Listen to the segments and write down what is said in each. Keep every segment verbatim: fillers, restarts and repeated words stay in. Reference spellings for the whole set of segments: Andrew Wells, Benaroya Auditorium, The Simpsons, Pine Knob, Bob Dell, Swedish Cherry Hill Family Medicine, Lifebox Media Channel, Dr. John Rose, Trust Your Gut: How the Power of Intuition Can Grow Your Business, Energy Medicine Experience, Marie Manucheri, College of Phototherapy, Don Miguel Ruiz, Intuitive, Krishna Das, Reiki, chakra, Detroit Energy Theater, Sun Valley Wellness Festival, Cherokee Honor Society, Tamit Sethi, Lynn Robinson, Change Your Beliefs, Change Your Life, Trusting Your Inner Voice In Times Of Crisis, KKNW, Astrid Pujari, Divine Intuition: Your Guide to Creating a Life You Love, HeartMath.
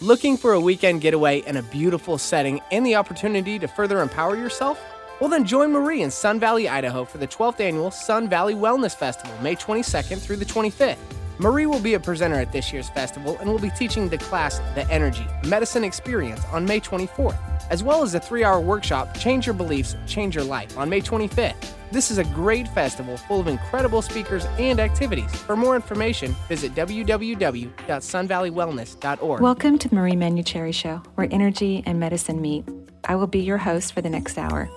Looking for a weekend getaway in a beautiful setting and the opportunity to further empower yourself? Well, then join Marie in Sun Valley, Idaho for the twelfth annual Sun Valley Wellness Festival, May twenty-second through the twenty-fifth. Marie will be a presenter at this year's festival and will be teaching the class The Energy Medicine Experience on May twenty-fourth, as well as a three-hour workshop, Change Your Beliefs, Change Your Life, on May twenty-fifth. This is a great festival full of incredible speakers and activities. For more information, visit w w w dot sun valley wellness dot org. Welcome to the Marie Manucheri Show, where energy and medicine meet. I will be your host for the next hour.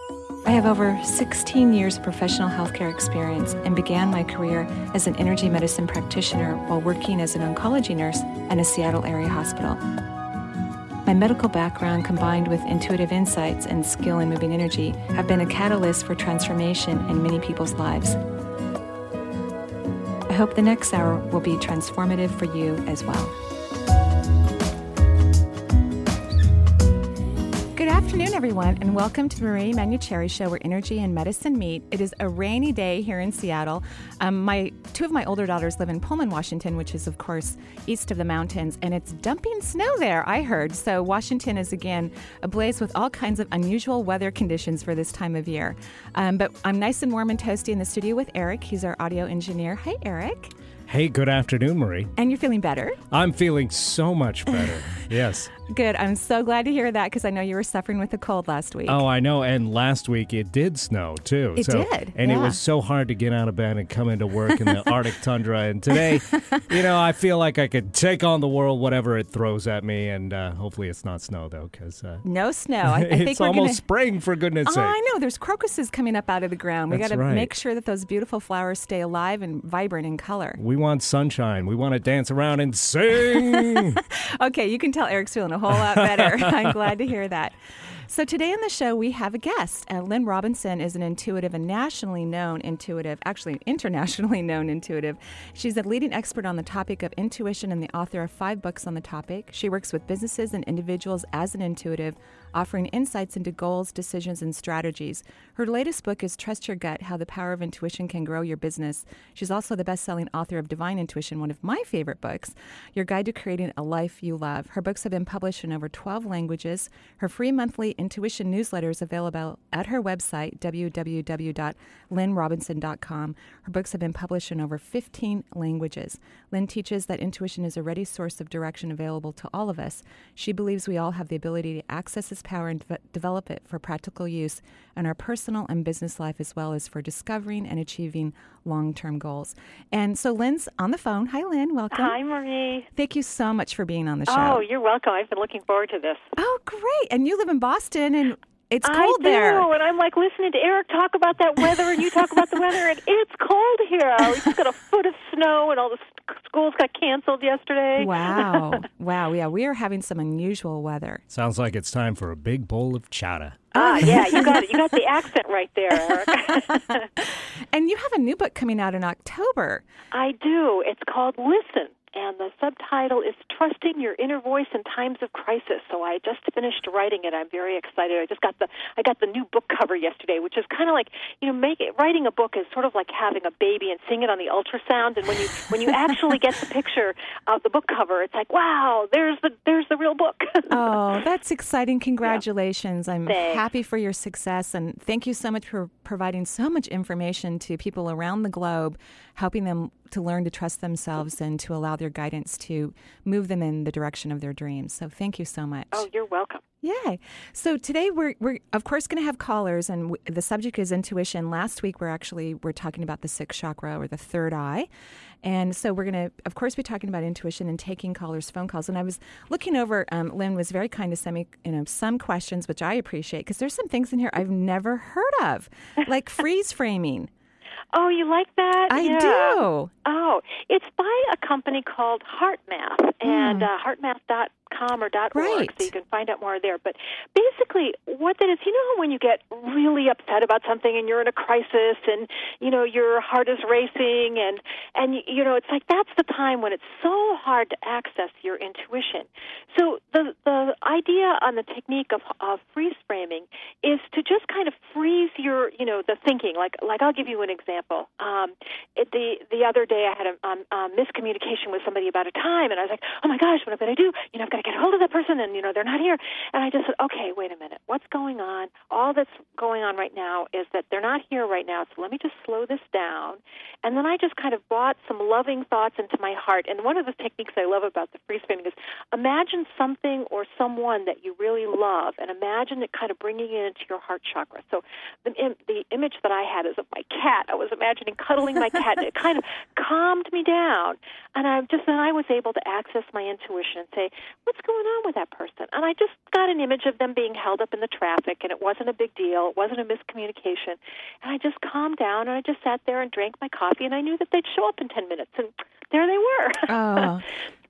I have over sixteen years of professional healthcare experience and began my career as an energy medicine practitioner while working as an oncology nurse at a Seattle area hospital. My medical background combined with intuitive insights and skill in moving energy have been a catalyst for transformation in many people's lives. I hope the next hour will be transformative for you as well. Good afternoon, everyone, and welcome to the Marie Manucheri Show, where energy and medicine meet. It is a rainy day here in Seattle. Um, my two of my older daughters live in Pullman, Washington, which is, of course, east of the mountains, and it's dumping snow there, I heard. So Washington is, again, ablaze with all kinds of unusual weather conditions for this time of year. Um, but I'm nice and warm and toasty in the studio with Eric. He's our audio engineer. Hi, Eric. Hey, good afternoon, Marie. And you're feeling better? I'm feeling so much better, yes. Good. I'm so glad to hear that because I know you were suffering with a cold last week. Oh, I know. And last week it did snow, too. It so, did, And yeah. It was so hard to get out of bed and come into work in the Arctic tundra. And today, you know, I feel like I could take on the world, whatever it throws at me. And uh, hopefully it's not snow, though, because... Uh, no snow. I, I think it's we're almost gonna... spring, for goodness oh, sake. I know. There's crocuses coming up out of the ground. We got to right. make sure that those beautiful flowers stay alive and vibrant in color. We We want sunshine. We want to dance around and sing. Okay, you can tell Eric's feeling a whole lot better. I'm glad to hear that. So today on the show, we have a guest. Uh, Lynn Robinson is an intuitive and nationally known intuitive, actually internationally known intuitive. She's a leading expert on the topic of intuition and the author of five books on the topic. She works with businesses and individuals as an intuitive, offering insights into goals, decisions, and strategies. Her latest book is Trust Your Gut: How the Power of Intuition Can Grow Your Business. She's also the best-selling author of Divine Intuition, one of my favorite books, Your Guide to Creating a Life You Love. Her books have been published in over twelve languages. Her free monthly intuition newsletter is available at her website, w w w dot lynn robinson dot com. Her books have been published in over fifteen languages. Lynn teaches that intuition is a ready source of direction available to all of us. She believes we all have the ability to access this power and de- develop it for practical use in our personal and business life, as well as for discovering and achieving long-term goals. And so Lynn's on the phone. Hi, Lynn. Welcome. Hi, Marie. Thank you so much for being on the show. Oh, you're welcome. I've been looking forward to this. Oh, great. And you live in Boston. And it's cold I do, there. I know, and I'm like listening to Eric talk about that weather, and you talk about the weather, and it's cold here. We just got a foot of snow, and all the schools got canceled yesterday. Wow. Wow, yeah, we are having some unusual weather. Sounds like it's time for a big bowl of chowder. Ah, yeah, you got it. You got the accent right there, Eric. And you have a new book coming out in October. I do. It's called Listen. And the subtitle is Trusting Your Inner Voice in Times of Crisis. So I just finished writing it. I'm very excited. I just got the I got the new book cover yesterday, which is kind of like, you know, make it, writing a book is sort of like having a baby and seeing it on the ultrasound. And when you when you actually get the picture of the book cover, it's like, wow, there's the there's the real book. Oh, that's exciting. Congratulations. Yeah. I'm Thanks. happy for your success. And thank you so much for providing so much information to people around the globe, helping them to learn to trust themselves and to allow their guidance to move them in the direction of their dreams. So thank you so much. Oh, you're welcome. Yay. So today we're, we're of course, going to have callers, and w- the subject is intuition. Last week, we're actually, we're talking about the sixth chakra or the third eye. And so we're going to, of course, be talking about intuition and taking callers' phone calls. And I was looking over, um, Lynn was very kind to send me, you know, some questions, which I appreciate, because there's some things in here I've never heard of, like freeze framing. Oh, you like that? I yeah. do. Oh, it's by a company called HeartMath, and mm. uh, heart math dot com or dot org, right. so you can find out more there. But basically, what that is, you know, when you get really upset about something and you're in a crisis, and you know your heart is racing, and and you know it's like that's the time when it's so hard to access your intuition. So the the idea on the technique of of freeze framing is to just kind of freeze your you know the thinking. Like like I'll give you an example. Um, it, the the other day I had a, um, a miscommunication with somebody about a time, and I was like, oh my gosh, what am I going to do? You know, I've got to get a hold of that person, and, you know, they're not here. And I just said, okay, wait a minute. What's going on? All that's going on right now is that they're not here right now, so let me just slow this down. And then I just kind of brought some loving thoughts into my heart. And one of the techniques I love about the freeze framing is imagine something or someone that you really love, and imagine it kind of bringing it into your heart chakra. So the, the image that I had is of my cat. I was imagining cuddling my cat, and it kind of calmed me down. And I just then I was able to access my intuition and say, what's going on with that person? And I just got an image of them being held up in the traffic, and it wasn't a big deal. It wasn't a miscommunication. And I just calmed down, and I just sat there and drank my coffee, and I knew that they'd show up in ten minutes, and there they were. Oh.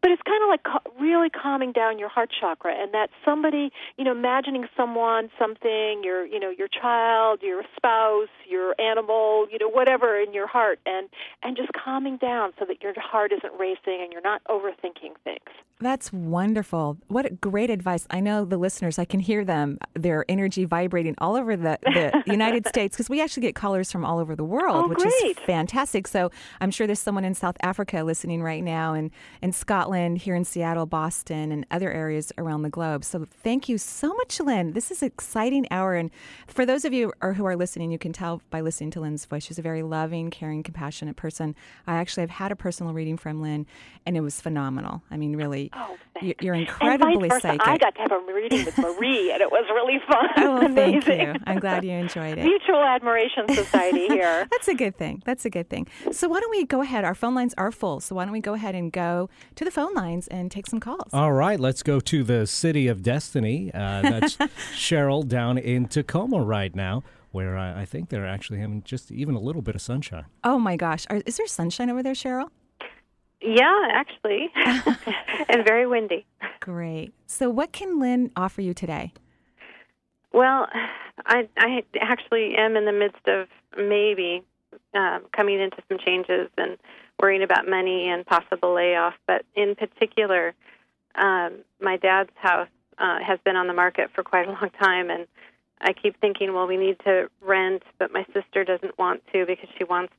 But it's kind of like really calming down your heart chakra, and that somebody, you know, imagining someone, something, your, you know, your child, your spouse, your animal, you know, whatever in your heart, and, and just calming down so that your heart isn't racing and you're not overthinking things. That's wonderful. What great advice. I know the listeners, I can hear them, their energy vibrating all over the, the United States, because we actually get callers from all over the world, oh, which great. Is fantastic. So I'm sure there's someone in South Africa listening right now, and, and Scotland, here in Seattle, Boston, and other areas around the globe. So thank you so much, Lynn. This is an exciting hour. And for those of you who are listening, you can tell by listening to Lynn's voice, she's a very loving, caring, compassionate person. I actually have had a personal reading from Lynn, and it was phenomenal. I mean, really, oh, you're incredibly and vice versa, psychic. I got to have a reading with Marie, and it was really fun. Oh, well, amazing. Thank you. I'm glad you enjoyed it. Mutual Admiration Society here. That's a good thing. That's a good thing. So why don't we go ahead? Our phone lines are full. So why don't we go ahead and go to the phone phone lines and take some calls. All right, let's go to the City of Destiny. Uh, that's Cheryl down in Tacoma right now, where I, I think they're actually having just even a little bit of sunshine. Oh, my gosh. Are, is there sunshine over there, Cheryl? Yeah, actually. And very windy. Great. So what can Lynn offer you today? Well, I, I actually am in the midst of maybe um, coming into some changes and worrying about money and possible layoff, but in particular, um, my dad's house uh, has been on the market for quite a long time, and I keep thinking, well, we need to rent, but my sister doesn't want to because she wants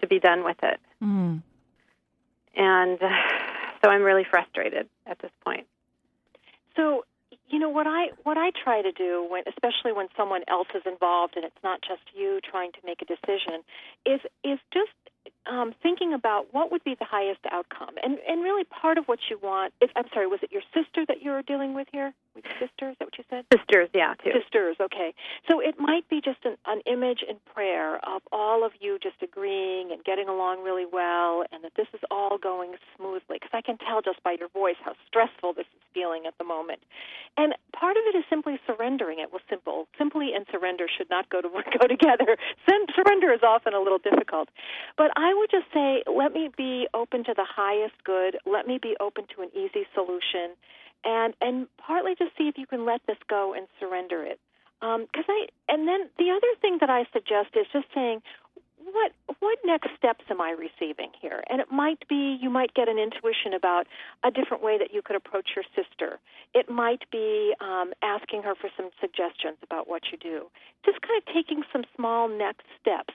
to be done with it. Mm. And uh, so I'm really frustrated at this point. So, you know, what I what I try to do, when, especially when someone else is involved and it's not just you trying to make a decision, is is just Um, thinking about what would be the highest outcome. And and really part of what you want is, I'm sorry, was it your sister that you were dealing with here? With sister, is that what you said? Sisters, yeah, too. Sisters, okay. So it might be just an, an image in prayer of all of you just agreeing and getting along really well and that this is all going smoothly, because I can tell just by your voice how stressful this is feeling at the moment. And part of it is simply surrendering it. Well, simple. Simply and surrender should not go to go together. Surrender is often a little difficult. But I would just say, let me be open to the highest good. Let me be open to an easy solution, and and partly just see if you can let this go and surrender it. Um, 'cause I, and then the other thing that I suggest is just saying, What what next steps am I receiving here? And it might be you might get an intuition about a different way that you could approach your sister. It might be um, asking her for some suggestions about what you do. Just kind of taking some small next steps.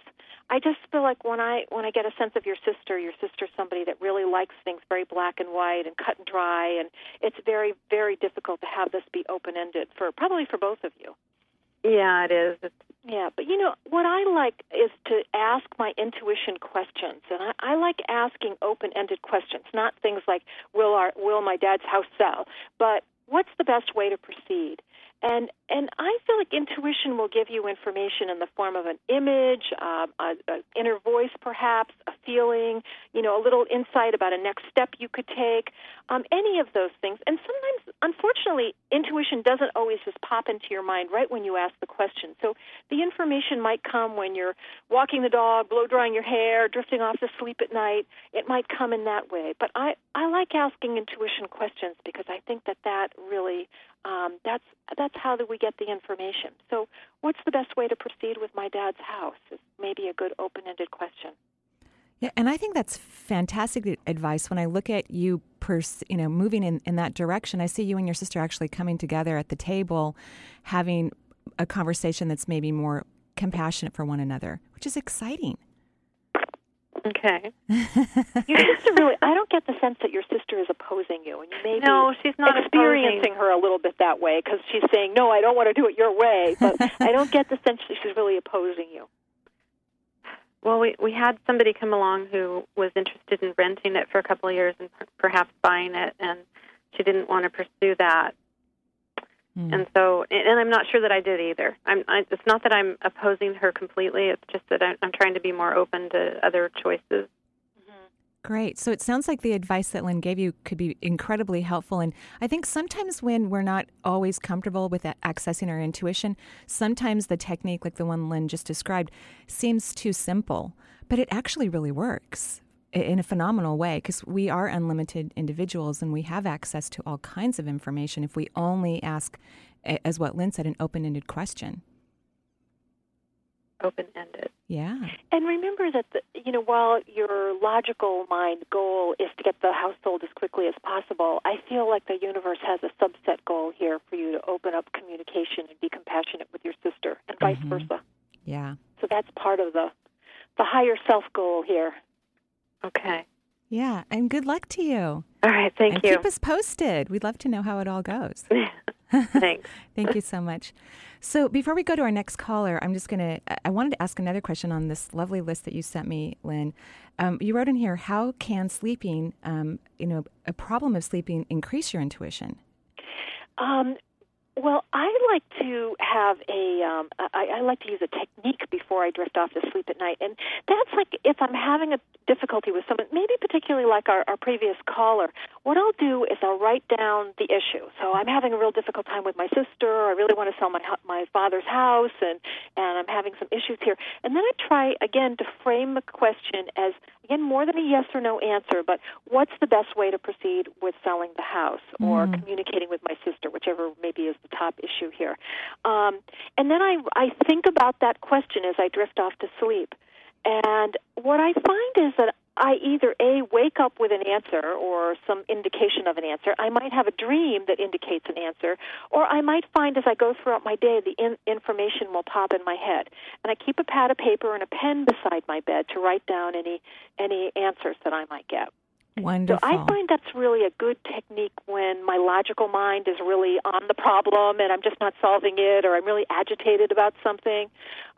I just feel like when I when I get a sense of your sister, your sister's somebody that really likes things very black and white and cut and dry, and it's very, very difficult to have this be open-ended, for probably for both of you. Yeah, it is. It's- Yeah, but you know, what I like is to ask my intuition questions, and I, I like asking open-ended questions, not things like, will our, will my dad's house sell, but what's the best way to proceed? And and I feel like intuition will give you information in the form of an image, uh, an inner voice perhaps, a feeling, you know, a little insight about a next step you could take, um, any of those things. And sometimes, unfortunately, intuition doesn't always just pop into your mind right when you ask the question. So the information might come when you're walking the dog, blow-drying your hair, drifting off to sleep at night. It might come in that way. But I, I like asking intuition questions because I think that that really... Um, that's that's how that we get the information. So what's the best way to proceed with my dad's house is maybe a good open-ended question. Yeah, and I think that's fantastic advice. When I look at you, pers- you know, moving in, in that direction, I see you and your sister actually coming together at the table, having a conversation that's maybe more compassionate for one another, which is exciting. Okay. Your sister really, I don't get the sense that your sister is opposing you. And you may no, be she's not experiencing opposing. her a little bit that way because she's saying, no, I don't want to do it your way. But I don't get the sense that she's really opposing you. Well, we, we had somebody come along who was interested in renting it for a couple of years and per- perhaps buying it, and she didn't want to pursue that. Mm. And so, and I'm not sure that I did either. I'm, I, it's not that I'm opposing her completely. It's just that I'm, I'm trying to be more open to other choices. Mm-hmm. Great. So it sounds like the advice that Lynn gave you could be incredibly helpful. And I think sometimes when we're not always comfortable with accessing our intuition, sometimes the technique, like the one Lynn just described, seems too simple. But it actually really works in a phenomenal way, because we are unlimited individuals and we have access to all kinds of information if we only ask, as what Lynn said, an open-ended question. Open-ended. Yeah. And remember that, the, you know, while your logical mind goal is to get the house sold as quickly as possible, I feel like the universe has a subset goal here for you to open up communication and be compassionate with your sister, and vice mm-hmm. versa. Yeah. So that's part of the the higher self goal here. Okay. Yeah, and good luck to you. All right, thank and you. Keep us posted. We'd love to know how it all goes. Thanks. Thank you so much. So before we go to our next caller, I'm just going to, I wanted to ask another question on this lovely list that you sent me, Lynn. Um, you wrote in here, how can sleeping, um, you know, a problem of sleeping increase your intuition? Um. Well, I like to have a, um, I, I like to use a technique before I drift off to sleep at night. And that's like if I'm having a difficulty with someone, maybe particularly like our, our previous caller, what I'll do is I'll write down the issue. So I'm having a real difficult time with my sister. I really want to sell my my father's house, and, and I'm having some issues here. And then I try, again, to frame the question as, again, more than a yes or no answer, but what's the best way to proceed with selling the house or mm. communicating with my sister, whichever maybe is the top issue here. Um, and then I, I think about that question as I drift off to sleep. And what I find is that I either, A, wake up with an answer or some indication of an answer. I might have a dream that indicates an answer, or I might find as I go throughout my day the in- information will pop in my head. And I keep a pad of paper and a pen beside my bed to write down any any answers that I might get. Wonderful. So I find that's really a good technique when my logical mind is really on the problem and I'm just not solving it, or I'm really agitated about something.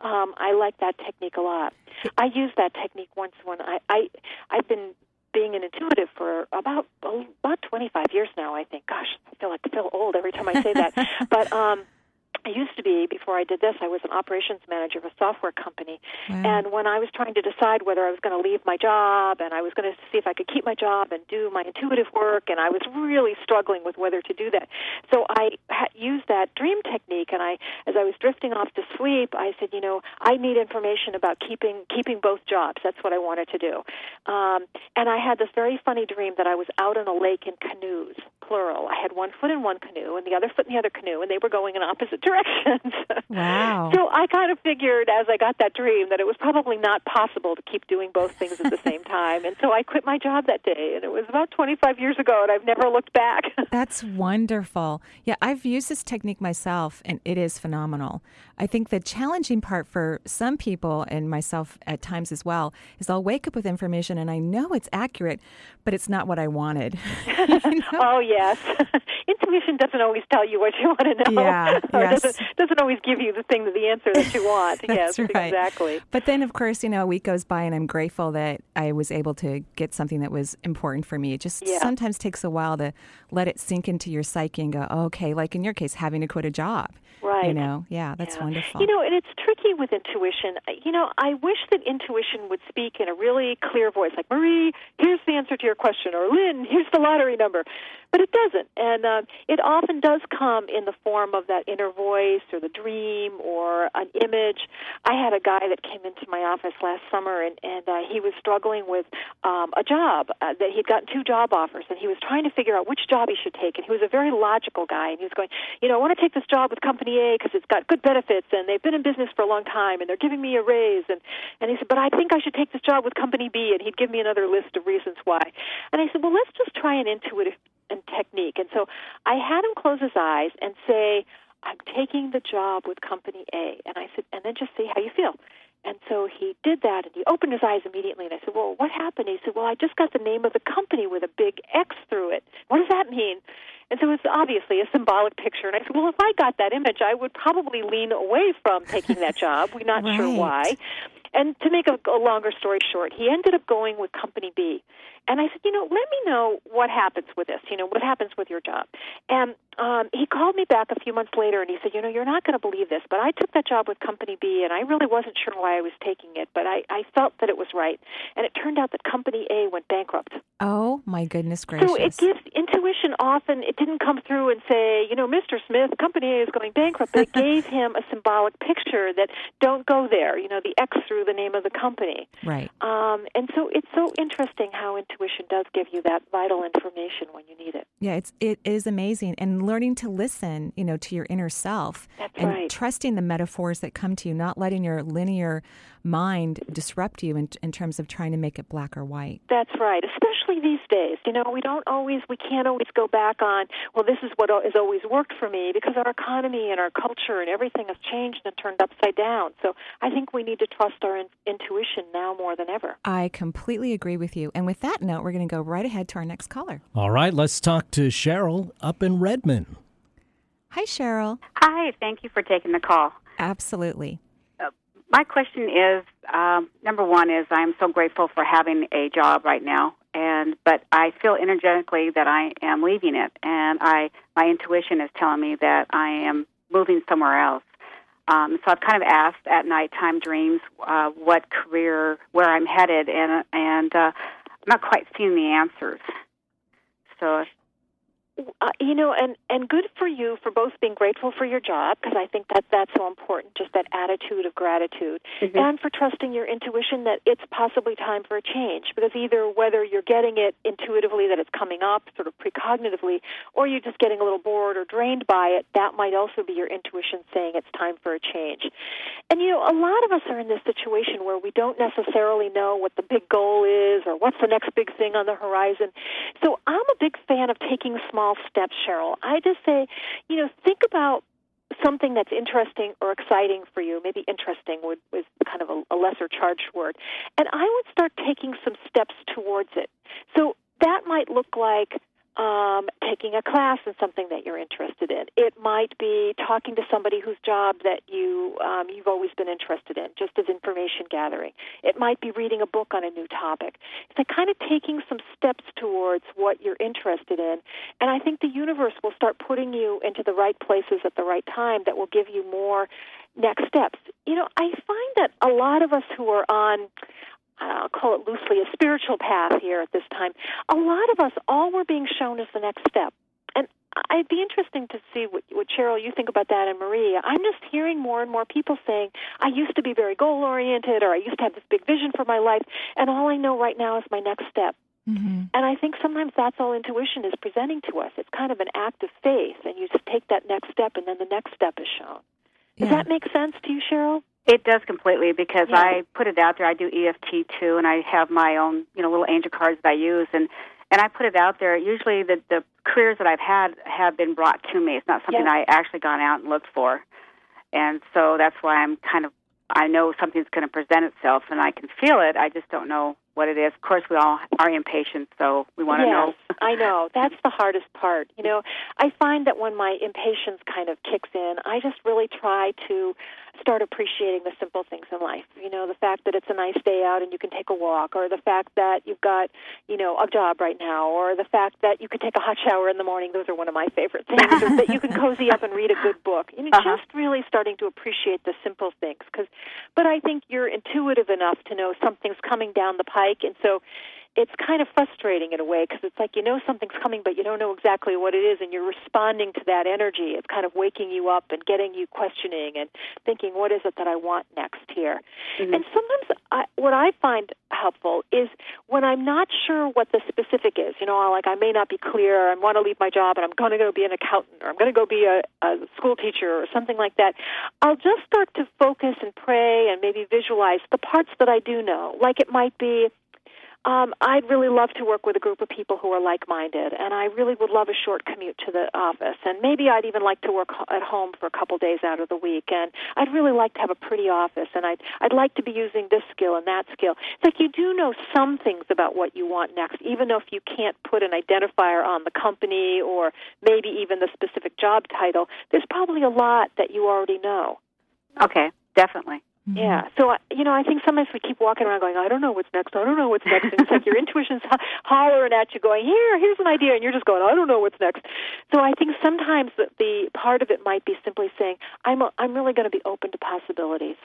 Um, I like that technique a lot. I used that technique once when I, I, I've been being an intuitive for about about twenty-five years now, I think. Gosh, I feel like I feel old every time I say that. But um, I used to be, before I did this, I was an operations manager of a software company. Wow. And when I was trying to decide whether I was going to leave my job, and I was going to see if I could keep my job and do my intuitive work, and I was really struggling with whether to do that. So I used that dream technique, and I, as I was drifting off to sleep, I said, you know, I need information about keeping keeping both jobs. That's what I wanted to do. Um, and I had this very funny dream that I was out on a lake in canoes, plural. I had one foot in one canoe and the other foot in the other canoe, and they were going in opposite directions. Wow. So I kind of figured as I got that dream that it was probably not possible to keep doing both things at the same time. And so I quit my job that day, and it was about twenty-five years ago, and I've never looked back. That's wonderful. Yeah, I've used this technique myself, and it is phenomenal. I think the challenging part for some people, and myself at times as well, is I'll wake up with information, and I know it's accurate, but it's not what I wanted. You know? Oh, yes. Intuition doesn't always tell you what you want to know. Yeah, yes. Doesn't, doesn't always give you the thing, the answer that you want. That's yes, right. Exactly. But then, of course, you know, a week goes by, and I'm grateful that I was able to get something that was important for me. It just yeah. sometimes takes a while to let it sink into your psyche and go, oh, okay, like like in your case, having to quit a job. Right. You know, yeah, that's yeah. wonderful. You know, and it's tricky with intuition. You know, I wish that intuition would speak in a really clear voice, like, Marie, here's the answer to your question, or Lynn, here's the lottery number. But it doesn't. And um, it often does come in the form of that inner voice or the dream or an image. I had a guy that came into my office last summer, and, and uh, he was struggling with um, a job uh, that he'd gotten two job offers, and he was trying to figure out which job he should take. And he was a very logical guy, and he was going, you know, I want to take this job with Company A because it's got good benefits, and they've been in business for a long time, and they're giving me a raise. And, and he said, but I think I should take this job with Company B, and he'd give me another list of reasons why. And I said, well, let's just try an intuitive and technique. And so I had him close his eyes and say, I'm taking the job with Company A. And I said, and then just see how you feel. And so he did that, and he opened his eyes immediately. And I said, well, what happened? He said, well, I just got the name of the company with a big X through it. What does that mean? And so it's obviously a symbolic picture. And I said, well, if I got that image, I would probably lean away from taking that job. We're not right. sure why. And to make a, a longer story short, he ended up going with Company B. And I said, you know, let me know what happens with this, you know, what happens with your job. And um, he called me back a few months later, and he said, you know, you're not going to believe this, but I took that job with Company B, and I really wasn't sure why I was taking it, but I, I felt that it was right. And it turned out that Company A went bankrupt. Oh, my goodness gracious. So it gives intuition often, it didn't come through and say, you know, Mister Smith, Company A is going bankrupt, but it gave him a symbolic picture that don't go there, you know, the X through the name of the company. Right. Um, and so it's so interesting how intuition Intuition does give you that vital information when you need it. Yeah, it's, it is amazing. And learning to listen, you know, to your inner self. That's and right. trusting the metaphors that come to you, not letting your linear mind disrupt you in, in terms of trying to make it black or white. That's right, especially these days. You know, we don't always, we can't always go back on, well, this is what has always worked for me, because our economy and our culture and everything has changed and turned upside down. So I think we need to trust our in, intuition now more than ever. I completely agree with you. And with that note, we're going to go right ahead to our next caller. All right, let's talk to Cheryl up in Redmond. Hi, Cheryl. Hi, thank you for taking the call. Absolutely. Uh, my question is, um, number one is I'm so grateful for having a job right now, and but I feel energetically that I am leaving it, and I my intuition is telling me that I am moving somewhere else. Um, so I've kind of asked at nighttime dreams uh, what career, where I'm headed, and and uh, I'm not quite seeing the answers. So, uh, you know, and, and good for you for both being grateful for your job, because I think that that's so important, just that attitude of gratitude, mm-hmm. and for trusting your intuition that it's possibly time for a change, because either whether you're getting it intuitively that it's coming up sort of precognitively, or you're just getting a little bored or drained by it, that might also be your intuition saying it's time for a change. And, you know, a lot of us are in this situation where we don't necessarily know what the big goal is or what's the next big thing on the horizon. So I'm a big fan of taking small steps, Cheryl. I just say, you know, think about something that's interesting or exciting for you. Maybe interesting would, was kind of a, a lesser charged word. And I would start taking some steps towards it. So that might look like Um, taking a class in something that you're interested in. It might be talking to somebody whose job that you, um, you've always been interested in, just as information gathering. It might be reading a book on a new topic. It's like kind of taking some steps towards what you're interested in, and I think the universe will start putting you into the right places at the right time that will give you more next steps. You know, I find that a lot of us who are on, I'll call it loosely, a spiritual path here at this time, a lot of us, all we're being shown is the next step. And it'd be interesting to see what, what Cheryl, you think about that, and Marie. I'm just hearing more and more people saying, I used to be very goal-oriented, or I used to have this big vision for my life, and all I know right now is my next step. Mm-hmm. And I think sometimes that's all intuition is presenting to us. It's kind of an act of faith, and you just take that next step, and then the next step is shown. Does yeah. that make sense to you, Cheryl? It does completely, because yeah. I put it out there. I do E F T too, and I have my own, you know, little angel cards that I use, and, and I put it out there. Usually, the, the careers that I've had have been brought to me. It's not something yeah. I actually gone out and looked for, and so that's why I'm kind of I know something's going to present itself, and I can feel it. I just don't know what it is. Of course, we all are impatient, so we want to yes, know. I know. That's the hardest part. You know, I find that when my impatience kind of kicks in, I just really try to start appreciating the simple things in life. You know, the fact that it's a nice day out and you can take a walk, or the fact that you've got, you know, a job right now, or the fact that you could take a hot shower in the morning. Those are one of my favorite things, or that you can cozy up and read a good book. You know, uh-huh. just really starting to appreciate the simple things. Cause, but I think you're intuitive enough to know something's coming down the pike, and so it's kind of frustrating in a way, because it's like you know something's coming, but you don't know exactly what it is, and you're responding to that energy. It's kind of waking you up and getting you questioning and thinking, what is it that I want next here? Mm-hmm. And sometimes I, what I find helpful is when I'm not sure what the specific is, you know, like I may not be clear, I want to leave my job, and I'm going to go be an accountant, or I'm going to go be a, a school teacher or something like that, I'll just start to focus and pray and maybe visualize the parts that I do know. Like it might be, Um, I'd really love to work with a group of people who are like-minded, and I really would love a short commute to the office, and maybe I'd even like to work at home for a couple days out of the week, and I'd really like to have a pretty office, and I'd, I'd like to be using this skill and that skill. It's like you do know some things about what you want next, even if you can't put an identifier on the company or maybe even the specific job title. There's probably a lot that you already know. Okay, definitely. Mm-hmm. Yeah, so, you know, I think sometimes we keep walking around going, I don't know what's next, I don't know what's next. And it's like your intuition's ho- hollering at you going, here, here's an idea, and you're just going, I don't know what's next. So I think sometimes the, the part of it might be simply saying, I'm a, I'm really going to be open to possibilities.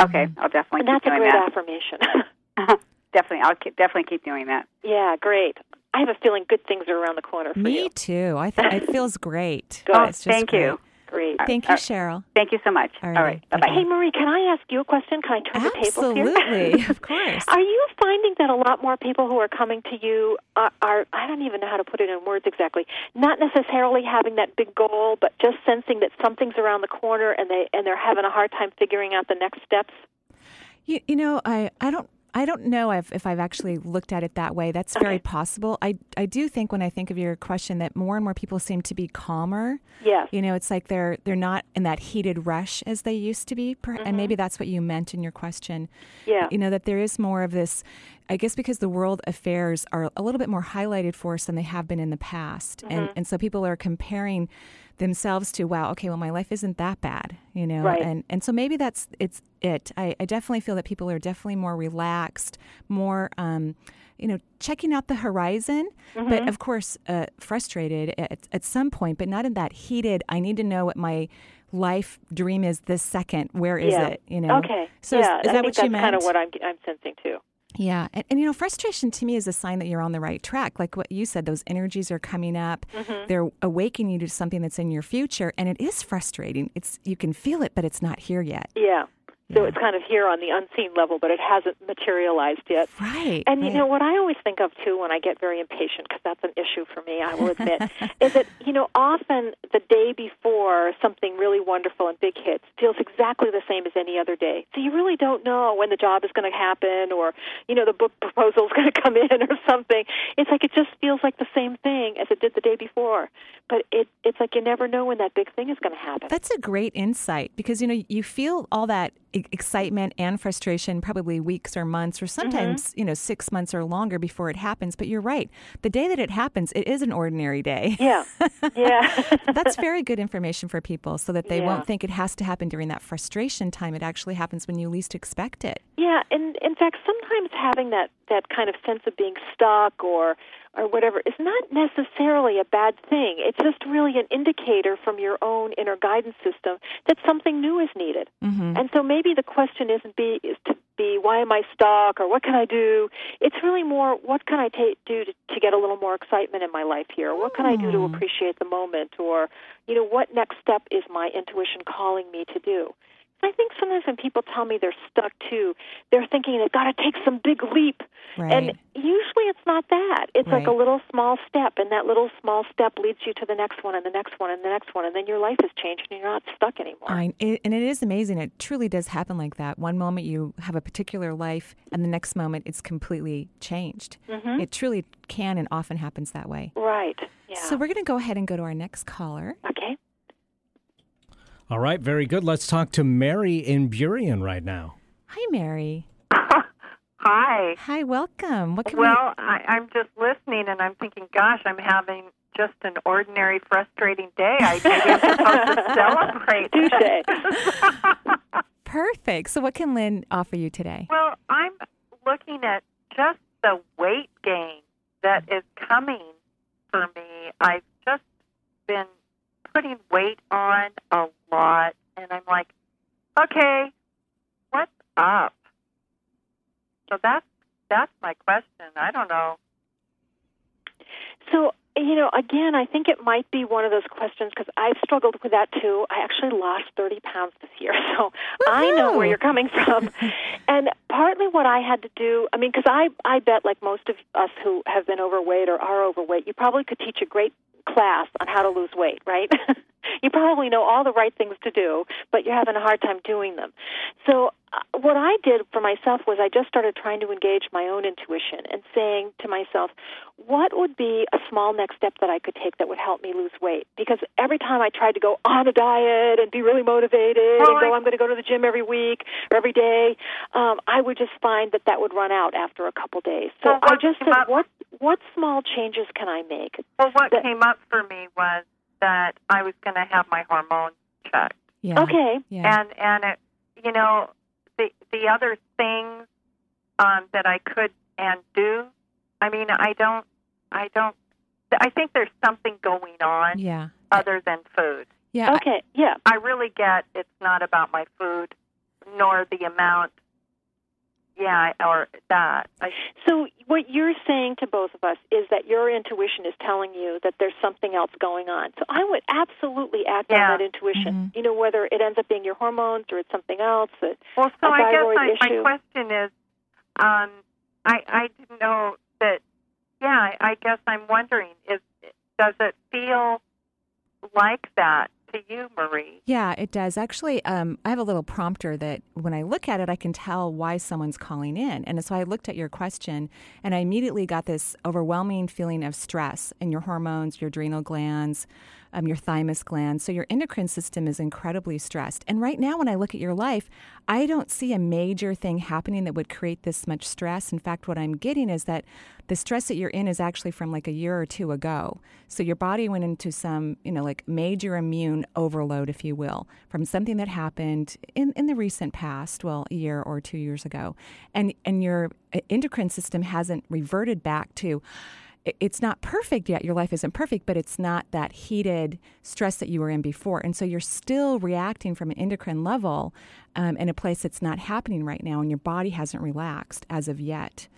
Okay, I'll definitely and keep doing that. And that's a great affirmation. Definitely, I'll keep, definitely keep doing that. Yeah, great. I have a feeling good things are around the corner for Me you. Me too. I th- It feels great. Oh, it's just thank great. you. Great. Thank you, Cheryl. Thank you so much. All right. All right. Bye-bye. Hey, Marie, can I ask you a question? Can I turn Absolutely. the tables here? Absolutely. Of course. Are you finding that a lot more people who are coming to you are, are, I don't even know how to put it in words exactly, not necessarily having that big goal, but just sensing that something's around the corner and, they, and they're having a hard time figuring out the next steps? You, you know, I, I don't. I don't know if, if I've actually looked at it that way. That's very okay. possible. I, I do think when I think of your question that more and more people seem to be calmer. Yes. You know, it's like they're they're not in that heated rush as they used to be. Mm-hmm. And maybe that's what you meant in your question. Yeah. You know, that there is more of this, I guess because the world affairs are a little bit more highlighted for us than they have been in the past. Mm-hmm. And and so people are comparing themselves to, wow, okay, well, my life isn't that bad, you know? Right. And and so maybe that's it's it. I, I definitely feel that people are definitely more relaxed, more, um, you know, checking out the horizon, mm-hmm. but of course uh, frustrated at, at some point, but not in that heated, I need to know what my life dream is this second. Where is yeah. it? You know? Okay. So yeah. is, is that what you meant? I think that's kind of what I'm, I'm sensing too. Yeah. And, and, you know, frustration to me is a sign that you're on the right track. Like what you said, those energies are coming up. Mm-hmm. They're awakening you to something that's in your future. And it is frustrating. It's you can feel it, but it's not here yet. Yeah. So yeah. it's kind of here on the unseen level, but it hasn't materialized yet. Right. And, you right. know, what I always think of, too, when I get very impatient, because that's an issue for me, I will admit, is that, you know, often the day before something really wonderful and big hits feels exactly the same as any other day. So you really don't know when the job is going to happen or, you know, the book proposal is going to come in or something. It's like it just feels like the same thing as it did the day before. But it, it's like you never know when that big thing is going to happen. That's a great insight, because, you know, you feel all that excitement and frustration probably weeks or months or sometimes, mm-hmm. you know, six months or longer before it happens. But you're right. The day that it happens, it is an ordinary day. Yeah. Yeah. That's very good information for people so that they yeah. won't think it has to happen during that frustration time. It actually happens when you least expect it. Yeah. And in fact, sometimes having that, that kind of sense of being stuck or or whatever, it's not necessarily a bad thing. It's just really an indicator from your own inner guidance system that something new is needed. Mm-hmm. And so maybe the question isn't be is to be, why am I stuck or what can I do? It's really more, what can I ta- do to, to get a little more excitement in my life here? What can mm. I do to appreciate the moment? Or, you know, what next step is my intuition calling me to do? I think sometimes when people tell me they're stuck, too, they're thinking they've got to take some big leap. Right. And usually it's not that. It's right. like a little small step, and that little small step leads you to the next one and the next one and the next one, and then your life has changed and you're not stuck anymore. I, it, and it is amazing. It truly does happen like that. One moment you have a particular life, and the next moment it's completely changed. Mm-hmm. It truly can and often happens that way. Right. Yeah. So we're going to go ahead and go to our next caller. Okay. All right, very good. Let's talk to Mary in Burien right now. Hi, Mary. Hi. Hi, welcome. What can well, we... I, I'm just listening, and I'm thinking, gosh, I'm having just an ordinary, frustrating day. I didn't supposed to celebrate. Perfect. So what can Lynn offer you today? Well, I'm looking at just the weight gain that is coming for me. I've just been putting weight on a lot, and I'm like, okay, what's up? So that's that's my question. I don't know. So, you know, again, I think it might be one of those questions because I've struggled with that too. I actually lost thirty pounds this year, so Woo-hoo! I know where you're coming from. And partly what I had to do, I mean, because I, I bet like most of us who have been overweight or are overweight, you probably could teach a great class on how to lose weight, right? You probably know all the right things to do, but you're having a hard time doing them. So uh, what I did for myself was I just started trying to engage my own intuition and saying to myself, what would be a small next step that I could take that would help me lose weight? Because every time I tried to go on a diet and be really motivated well, and go, I... I'm going to go to the gym every week or every day, um, I would just find that that would run out after a couple days. So well, I just said, up... what, what small changes can I make? Well, what that... came up for me was, that I was going to have my hormones checked. Yeah. Okay. Yeah. And and it, you know, the the other things um, that I could and do. I mean, I don't, I don't. I think there's something going on. Yeah. Other than food. Yeah. Okay. Yeah. I really get it's not about my food, nor the amount. Yeah, or that. I... So what you're saying to both of us is that your intuition is telling you that there's something else going on. So I would absolutely act yeah. on that intuition, mm-hmm. you know, whether it ends up being your hormones or it's something else. A, well, so a I guess I, my question is, um, I, I didn't know that, yeah, I guess I'm wondering, is, does it feel like that? To you, Marie. Yeah, it does. Actually, um, I have a little prompter that when I look at it, I can tell why someone's calling in. And so I looked at your question, and I immediately got this overwhelming feeling of stress in your hormones, your adrenal glands, um, your thymus glands. So your endocrine system is incredibly stressed. And right now, when I look at your life, I don't see a major thing happening that would create this much stress. In fact, what I'm getting is that the stress that you're in is actually from like a year or two ago. So your body went into some, you know, like major immune overload, if you will, from something that happened in, in the recent past, well, a year or two years ago. And and your endocrine system hasn't reverted back to, it's not perfect yet, your life isn't perfect, but it's not that heated stress that you were in before. And so you're still reacting from an endocrine level um, in a place that's not happening right now, and your body hasn't relaxed as of yet.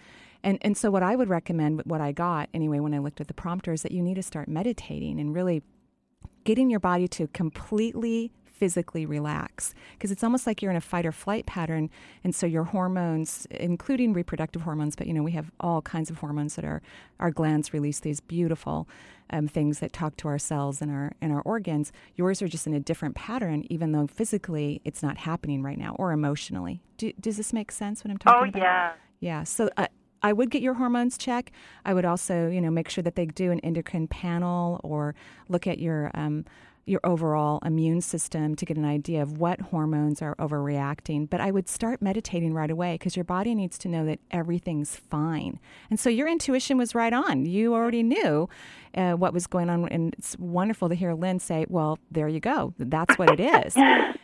And and so what I would recommend, what I got anyway when I looked at the prompter, is that you need to start meditating and really getting your body to completely physically relax, because it's almost like you're in a fight or flight pattern. And so your hormones, including reproductive hormones, but, you know, we have all kinds of hormones that are our glands release these beautiful um, things that talk to our cells and our and our organs. Yours are just in a different pattern, even though physically it's not happening right now or emotionally. Do, does this make sense what I'm talking about? Oh, yeah. Yeah. So uh, I would get your hormones checked. I would also, you know, make sure that they do an endocrine panel or look at your um, your overall immune system to get an idea of what hormones are overreacting. But I would start meditating right away because your body needs to know that everything's fine. And so your intuition was right on. You already knew uh, what was going on. And it's wonderful to hear Lynn say, well, there you go. That's what it is.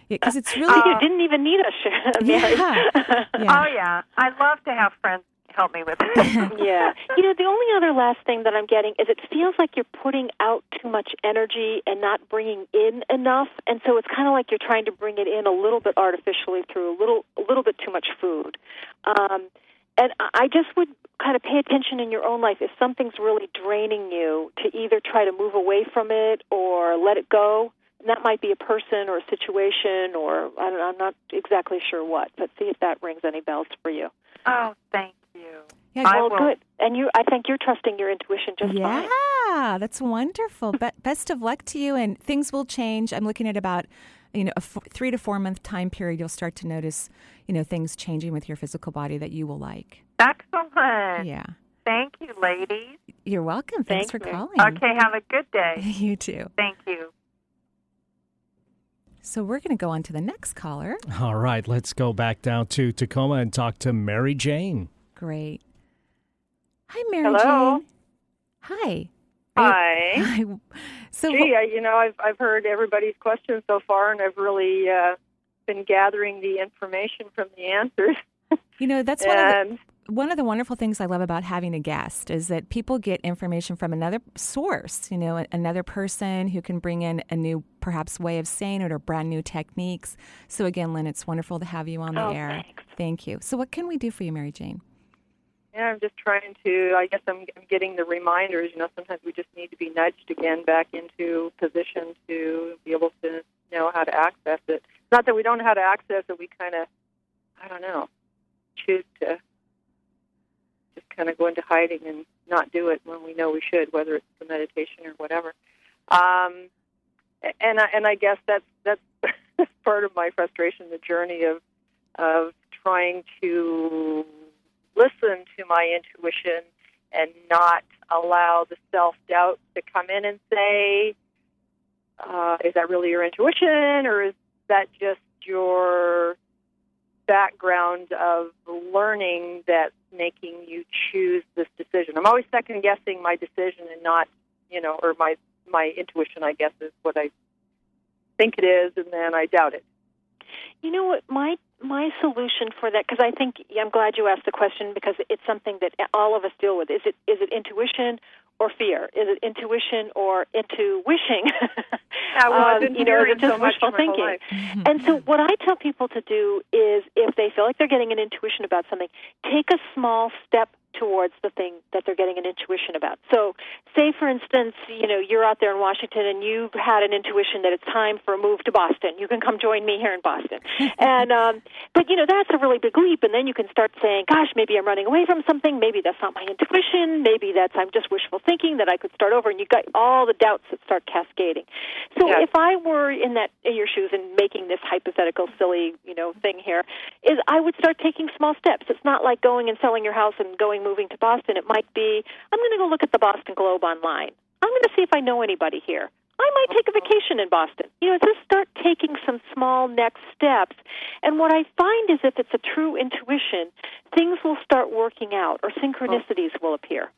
Because yeah, it's really... Uh, you didn't even need us. Yeah. Yeah. Oh, yeah. I love to have friends help me with it. Yeah. You know, the only other last thing that I'm getting is it feels like you're putting out too much energy and not bringing in enough, and so it's kind of like you're trying to bring it in a little bit artificially through a little a little bit too much food. Um, and I just would kind of pay attention in your own life if something's really draining you to either try to move away from it or let it go. And that might be a person or a situation or I don't know, I'm not exactly sure what, but see if that rings any bells for you. Oh, thanks. You. Yeah, well, good. And you, I think you're trusting your intuition just yeah, fine. Yeah, that's wonderful. Be- best of luck to you, and things will change. I'm looking at about, you know, a f- three to four month time period. You'll start to notice, you know, things changing with your physical body that you will like. Excellent. Yeah. Thank you, ladies. You're welcome. Thanks Thank for you. calling. Okay, have a good day. You too. Thank you. So we're going to go on to the next caller. All right, let's go back down to Tacoma and talk to Mary Jane. Great. Hi, Mary Hello. Jane. Hi. Hi. Hi. So, Gee, I, you know, I've I've heard everybody's questions so far, and I've really uh, been gathering the information from the answers. You know, that's one and, of the, one of the wonderful things I love about having a guest is that people get information from another source. You know, another person who can bring in a new, perhaps, way of saying it or brand new techniques. So again, Lynn, it's wonderful to have you on the oh, air. Thanks. Thank you. So, what can we do for you, Mary Jane? Yeah, I'm just trying to, I guess I'm, I'm getting the reminders, you know, sometimes we just need to be nudged again back into position to be able to know how to access it. It's not that we don't know how to access it, we kind of, I don't know, choose to just kind of go into hiding and not do it when we know we should, whether it's the meditation or whatever. Um, and, I, and I guess that's, that's part of my frustration, the journey of of trying to listen to my intuition and not allow the self-doubt to come in and say, uh, is that really your intuition, or is that just your background of learning that's making you choose this decision? I'm always second-guessing my decision and not, you know, or my, my intuition, I guess, is what I think it is, and then I doubt it. You know what, my my solution for that, because I think I'm glad you asked the question, because it's something that all of us deal with. Is it is it intuition or fear? Is it intuition or into wishing? Yeah, well, I've been um, you know, is it just so wishful thinking? And so what I tell people to do is, if they feel like they're getting an intuition about something, take a small step towards the thing that they're getting an intuition about. So, say, for instance, you know, you're out there in Washington and you've had an intuition that it's time for a move to Boston. You can come join me here in Boston. And um, but, you know, that's a really big leap. And then you can start saying, gosh, maybe I'm running away from something. Maybe that's not my intuition. Maybe that's I'm just wishful thinking that I could start over. And you got all the doubts that start cascading. So yeah. If I were in that in your shoes and making this hypothetical silly, you know, thing here, is I would start taking small steps. It's not like going and selling your house and going moving to Boston. It might be, I'm going to go look at the Boston Globe online. I'm going to see if I know anybody here. I might take a vacation in Boston. You know, just start taking some small next steps. And what I find is, if it's a true intuition, things will start working out, or synchronicities will appear.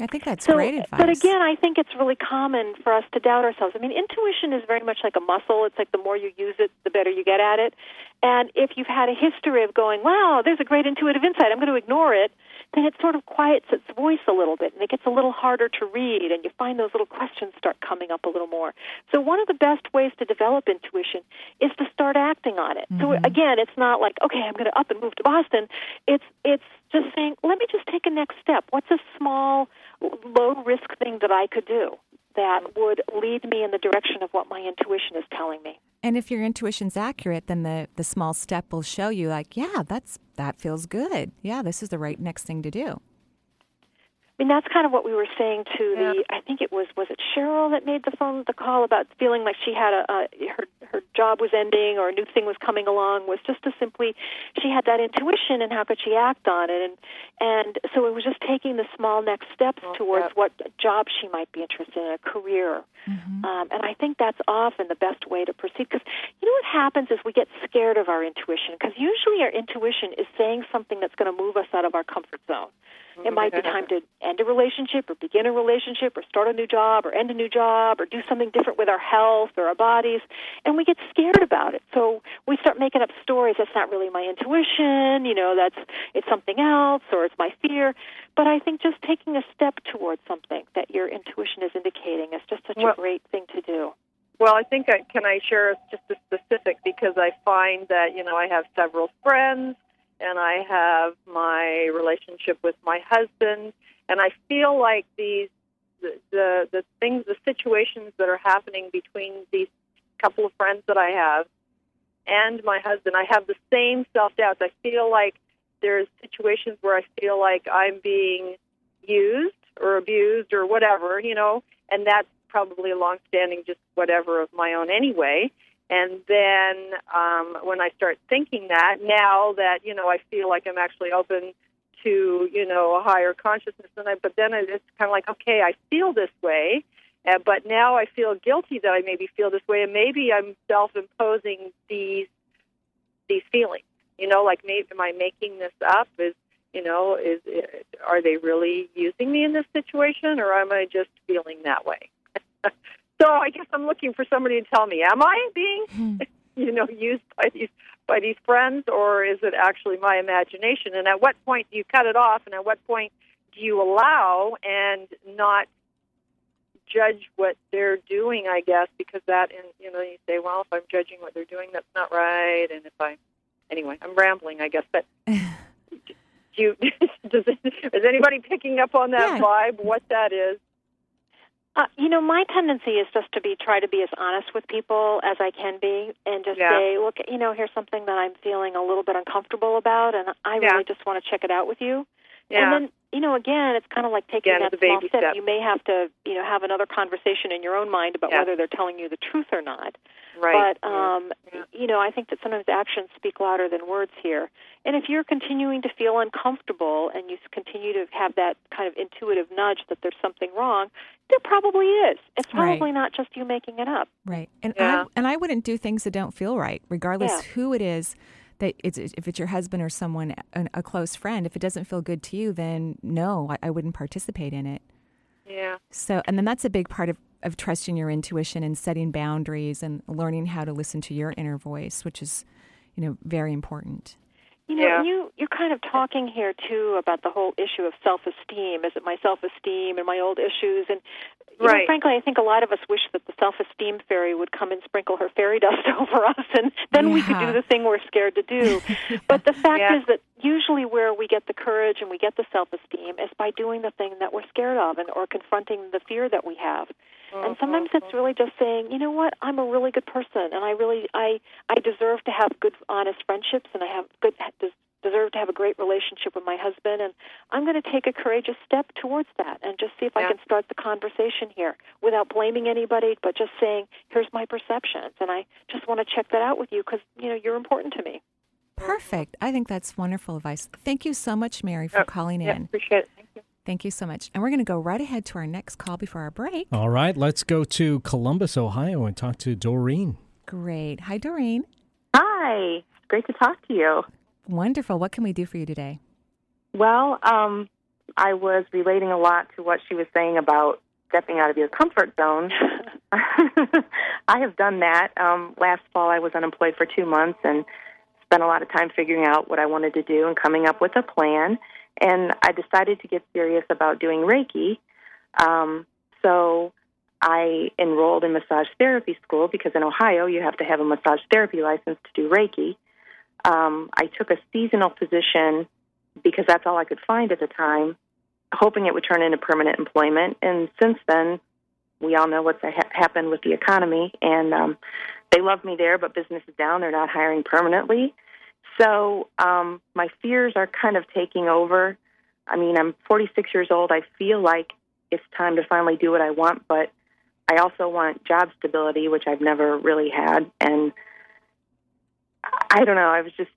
I think that's so, great advice. But again, I think it's really common for us to doubt ourselves. I mean, intuition is very much like a muscle. It's like the more you use it, the better you get at it. And if you've had a history of going, wow, there's a great intuitive insight, I'm going to ignore it, then it sort of quiets its voice a little bit, and it gets a little harder to read, and you find those little questions start coming up a little more. So one of the best ways to develop intuition is to start acting on it. Mm-hmm. So again, it's not like, okay, I'm going to up and move to Boston. It's it's just saying, let me just take a next step. What's a small, low-risk thing that I could do that would lead me in the direction of what my intuition is telling me? And if your intuition's accurate, then the, the small step will show you, like, yeah, that's that feels good. Yeah, this is the right next thing to do. I mean, that's kind of what we were saying to yeah. the, I think it was, was it Cheryl that made the phone, the call about feeling like she had a, a her, her job was ending or a new thing was coming along, was just to simply, she had that intuition and how could she act on it? And and so it was just taking the small next steps oh, towards yeah. what job she might be interested in, a career. Mm-hmm. Um, and I think that's often the best way to proceed, because you know what happens is we get scared of our intuition, because usually our intuition is saying something that's going to move us out of our comfort zone. It might be time to end a relationship or begin a relationship or start a new job or end a new job or do something different with our health or our bodies, and we get scared about it. So we start making up stories. That's not really my intuition, you know, that's it's something else, or it's my fear. But I think just taking a step towards something that your intuition is indicating is just such well, a great thing to do. Well, I think, I, can I share just a specific, because I find that, you know, I have several friends, and I have my relationship with my husband, and I feel like these the, the the things, the situations that are happening between these couple of friends that I have and my husband, I have the same self-doubt. I feel like there's situations where I feel like I'm being used or abused or whatever, you know, and that's probably a long-standing just whatever of my own anyway. And then um, when I start thinking that, now that, you know, I feel like I'm actually open to, you know, a higher consciousness, and I, but then it's kind of like, okay, I feel this way, uh, but now I feel guilty that I maybe feel this way, and maybe I'm self-imposing these these feelings. You know, like, maybe am I making this up? Is You know, is are they really using me in this situation, or am I just feeling that way? So I guess I'm looking for somebody to tell me, am I being, you know, used by these by these friends, or is it actually my imagination? And at what point do you cut it off, and at what point do you allow and not judge what they're doing, I guess, because that, and you know, you say, well, if I'm judging what they're doing, that's not right, and if I, anyway, I'm rambling, I guess, but... You, does it, is anybody picking up on that yeah. vibe, what that is? Uh, you know, my tendency is just to be try to be as honest with people as I can be and just yeah. say, look, you know, here's something that I'm feeling a little bit uncomfortable about, and I yeah. really just want to check it out with you. Yeah. And then, you know, again, it's kind of like taking again, that small baby step. step. You may have to, you know, have another conversation in your own mind about yeah. whether they're telling you the truth or not. Right. But, um, yeah. you know, I think that sometimes actions speak louder than words here. And if you're continuing to feel uncomfortable and you continue to have that kind of intuitive nudge that there's something wrong, there probably is. It's probably right. not just you making it up. Right. And yeah. I, and I wouldn't do things that don't feel right, regardless yeah. who it is. That it's, if it's your husband or someone, a close friend, if it doesn't feel good to you, then no, I, I wouldn't participate in it. Yeah. So, and then that's a big part of, of trusting your intuition and setting boundaries and learning how to listen to your inner voice, which is, you know, very important. You know, yeah. you, you're kind of talking here, too, about the whole issue of self-esteem. Is it my self-esteem and my old issues? And, you right. know, frankly, I think a lot of us wish that the self-esteem fairy would come and sprinkle her fairy dust over us, and then yeah. we could do the thing we're scared to do. But the fact yeah. is that usually where we get the courage and we get the self-esteem is by doing the thing that we're scared of and or confronting the fear that we have. And sometimes it's really just saying, you know what, I'm a really good person, and I really, I, I deserve to have good, honest friendships, and I have good, deserve to have a great relationship with my husband, and I'm going to take a courageous step towards that and just see if yeah. I can start the conversation here without blaming anybody, but just saying, here's my perceptions, and I just want to check that out with you because, you know, you're important to me. Perfect. I think that's wonderful advice. Thank you so much, Mary, for oh, calling yeah, in. Appreciate it. Thank you. Thank you so much. And we're going to go right ahead to our next call before our break. All right. Let's go to Columbus, Ohio, and talk to Doreen. Great. Hi, Doreen. Hi. Great to talk to you. Wonderful. What can we do for you today? Well, um, I was relating a lot to what she was saying about stepping out of your comfort zone. I have done that. Um, last fall, I was unemployed for two months and spent a lot of time figuring out what I wanted to do and coming up with a plan. And I decided to get serious about doing Reiki. Um, so I enrolled in massage therapy school because in Ohio you have to have a massage therapy license to do Reiki. Um, I took a seasonal position because that's all I could find at the time, hoping it would turn into permanent employment. And since then, we all know what's ha- happened with the economy. And um, they love me there, but business is down. They're not hiring permanently. So um, my fears are kind of taking over. I mean, I'm forty-six years old. I feel like it's time to finally do what I want, but I also want job stability, which I've never really had. And I don't know. I was just...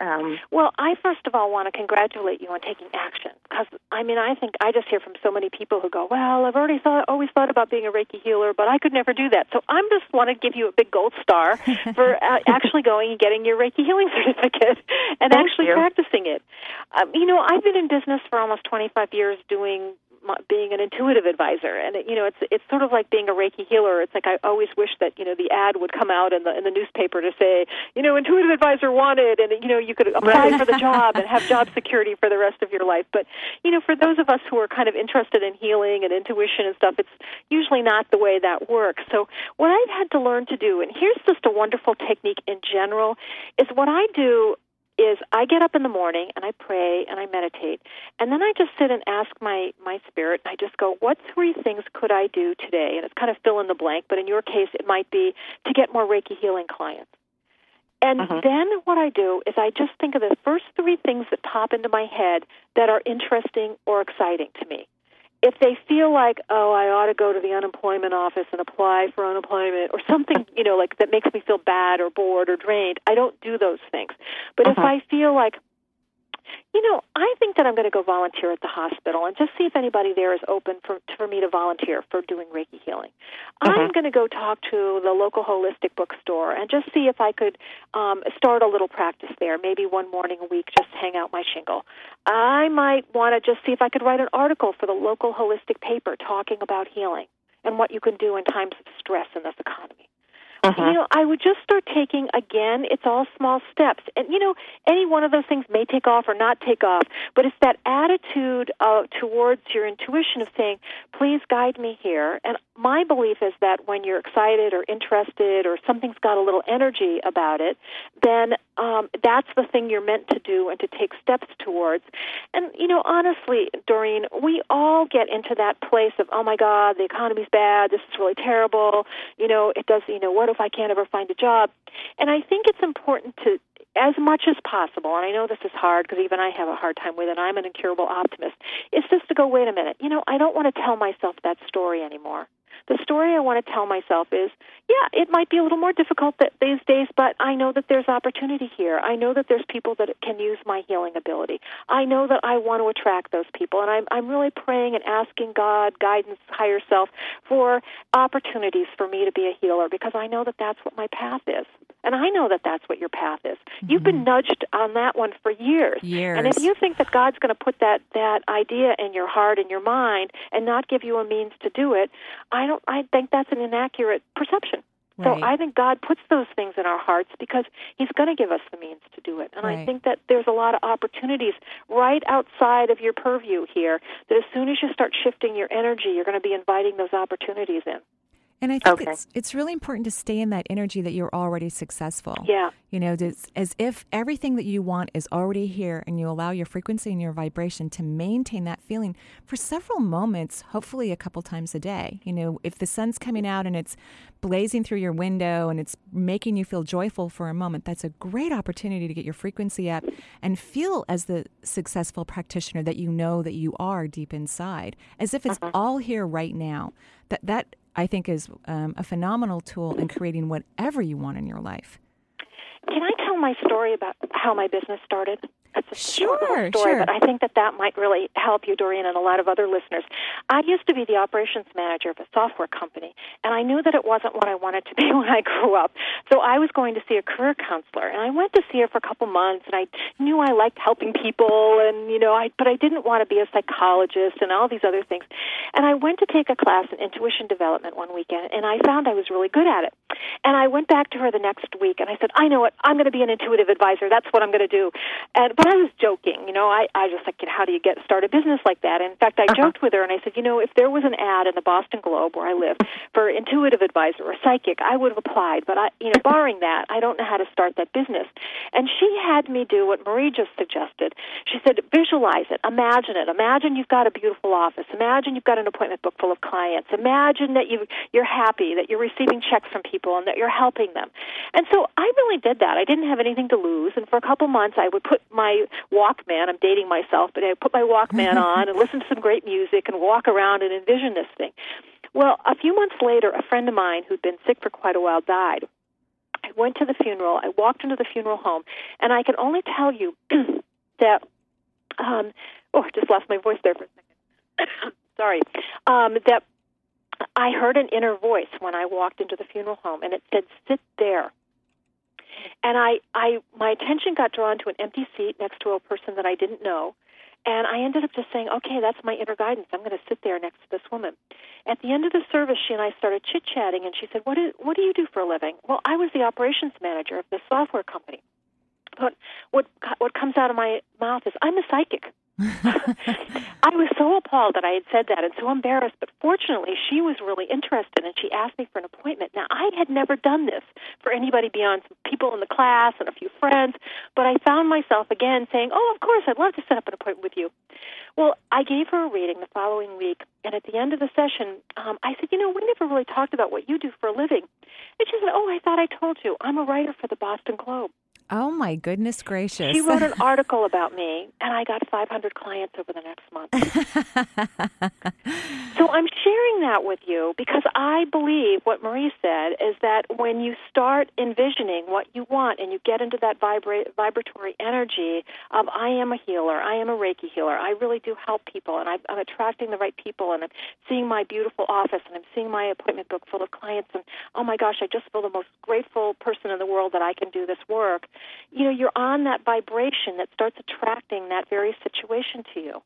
Um, well, I first of all want to congratulate you on taking action because, I mean, I think I just hear from so many people who go, well, I've already thought, always thought about being a Reiki healer, but I could never do that. So I just want to give you a big gold star for uh, actually going and getting your Reiki healing certificate and Thank actually you. practicing it. Um, you know, I've been in business for almost twenty-five years doing being an intuitive advisor, and you know, it's it's sort of like being a Reiki healer. It's like I always wish that you know the ad would come out in the in the newspaper to say, you know, intuitive advisor wanted, and you know, you could apply right. for the job and have job security for the rest of your life. But you know, for those of us who are kind of interested in healing and intuition and stuff, it's usually not the way that works. So what I've had to learn to do, and here's just a wonderful technique in general, is what I do is I get up in the morning and I pray and I meditate. And then I just sit and ask my, my spirit, and I just go, what three things could I do today? And it's kind of fill in the blank, but in your case, it might be to get more Reiki healing clients. And uh-huh. then what I do is I just think of the first three things that pop into my head that are interesting or exciting to me. If they feel like, oh, I ought to go to the unemployment office and apply for unemployment or something, you know, like that makes me feel bad or bored or drained, I don't do those things. But uh-huh. if I feel like, you know, I think that I'm going to go volunteer at the hospital and just see if anybody there is open for, for me to volunteer for doing Reiki healing. Uh-huh. I'm going to go talk to the local holistic bookstore and just see if I could um, start a little practice there, maybe one morning a week, just hang out my shingle. I might want to just see if I could write an article for the local holistic paper talking about healing and what you can do in times of stress in this economy. Uh-huh. You know, I would just start taking, again, it's all small steps. And, you know, any one of those things may take off or not take off, but it's that attitude uh, towards your intuition of saying, please guide me here. And my belief is that when you're excited or interested or something's got a little energy about it, then um, that's the thing you're meant to do and to take steps towards. And, you know, honestly, Doreen, we all get into that place of, oh, my God, the economy's bad, this is really terrible, you know, it does, you know, what if I can't ever find a job? And I think it's important to, as much as possible, and I know this is hard because even I have a hard time with it, I'm an incurable optimist, it's just to go, wait a minute, you know, I don't want to tell myself that story anymore. The story I want to tell myself is, yeah, it might be a little more difficult that these days, but I know that there's opportunity here. I know that there's people that can use my healing ability. I know that I want to attract those people, and I'm, I'm really praying and asking God, guidance, higher self, for opportunities for me to be a healer, because I know that that's what my path is. And I know that that's what your path is. Mm-hmm. You've been nudged on that one for years. years. And if you think that God's going to put that, that idea in your heart and your mind and not give you a means to do it, I don't. I think that's an inaccurate perception. Right. So I think God puts those things in our hearts because he's going to give us the means to do it. And right. I think that there's a lot of opportunities right outside of your purview here that as soon as you start shifting your energy, you're going to be inviting those opportunities in. And I think okay. it's it's really important to stay in that energy that you're already successful. Yeah. You know, it's as if everything that you want is already here, and you allow your frequency and your vibration to maintain that feeling for several moments, hopefully a couple times a day. You know, if the sun's coming out and it's blazing through your window and it's making you feel joyful for a moment, that's a great opportunity to get your frequency up and feel as the successful practitioner that you know that you are deep inside, as if it's uh-huh. all here right now. That that. I think is um, a phenomenal tool in creating whatever you want in your life. Can I tell my story about how my business started? That's a sure, story, sure. But I think that that might really help you, Doreen, and a lot of other listeners. I used to be the operations manager of a software company, and I knew that it wasn't what I wanted to be when I grew up. So I was going to see a career counselor, and I went to see her for a couple months, and I knew I liked helping people, and you know, I but I didn't want to be a psychologist and all these other things. And I went to take a class in intuition development one weekend, and I found I was really good at it. And I went back to her the next week, and I said, I know it. I'm going to be an intuitive advisor. That's what I'm going to do. And I was joking, you know, I, I just like, how do you get start a business like that? And in fact, I uh-huh. joked with her and I said, you know, if there was an ad in the Boston Globe where I live for intuitive advisor or psychic, I would have applied. But, I, you know, barring that, I don't know how to start that business. And she had me do what Marie just suggested. She said, visualize it. Imagine it. Imagine you've got a beautiful office. Imagine you've got an appointment book full of clients. Imagine that you, you're happy, that you're receiving checks from people and that you're helping them. And so I really did that. I didn't have anything to lose. And for a couple months, I would put my Walkman, I'm dating myself, but I put my Walkman on and listen to some great music and walk around and envision this thing. Well, a few months later, a friend of mine who'd been sick for quite a while died. I went to the funeral. I walked into the funeral home, and I can only tell you that, um, oh, I just lost my voice there for a second. Sorry. Um, that I heard an inner voice when I walked into the funeral home, and it said, sit there. And I, I, my attention got drawn to an empty seat next to a person that I didn't know, and I ended up just saying, okay, that's my inner guidance. I'm going to sit there next to this woman. At the end of the service, she and I started chit-chatting, and she said, what do, what do you do for a living? Well, I was the operations manager of this software company. But what, what comes out of my mouth is, I'm a psychic. I was so appalled that I had said that and so embarrassed, but fortunately she was really interested and she asked me for an appointment. Now, I had never done this for anybody beyond some people in the class and a few friends, but I found myself again saying, oh, of course, I'd love to set up an appointment with you. Well, I gave her a reading the following week, and at the end of the session, um, I said, you know, we never really talked about what you do for a living. And she said, oh, I thought I told you. I'm a writer for the Boston Globe. Oh, my goodness gracious. She wrote an article about me, and I got five hundred clients over the next month. So I'm sharing that with you because I believe what Marie said is that when you start envisioning what you want and you get into that vibra- vibratory energy of I am a healer, I am a Reiki healer, I really do help people, and I, I'm attracting the right people, and I'm seeing my beautiful office, and I'm seeing my appointment book full of clients, and oh my gosh, I just feel the most grateful person in the world that I can do this work. You know, you're on that vibration that starts attracting that very situation to you.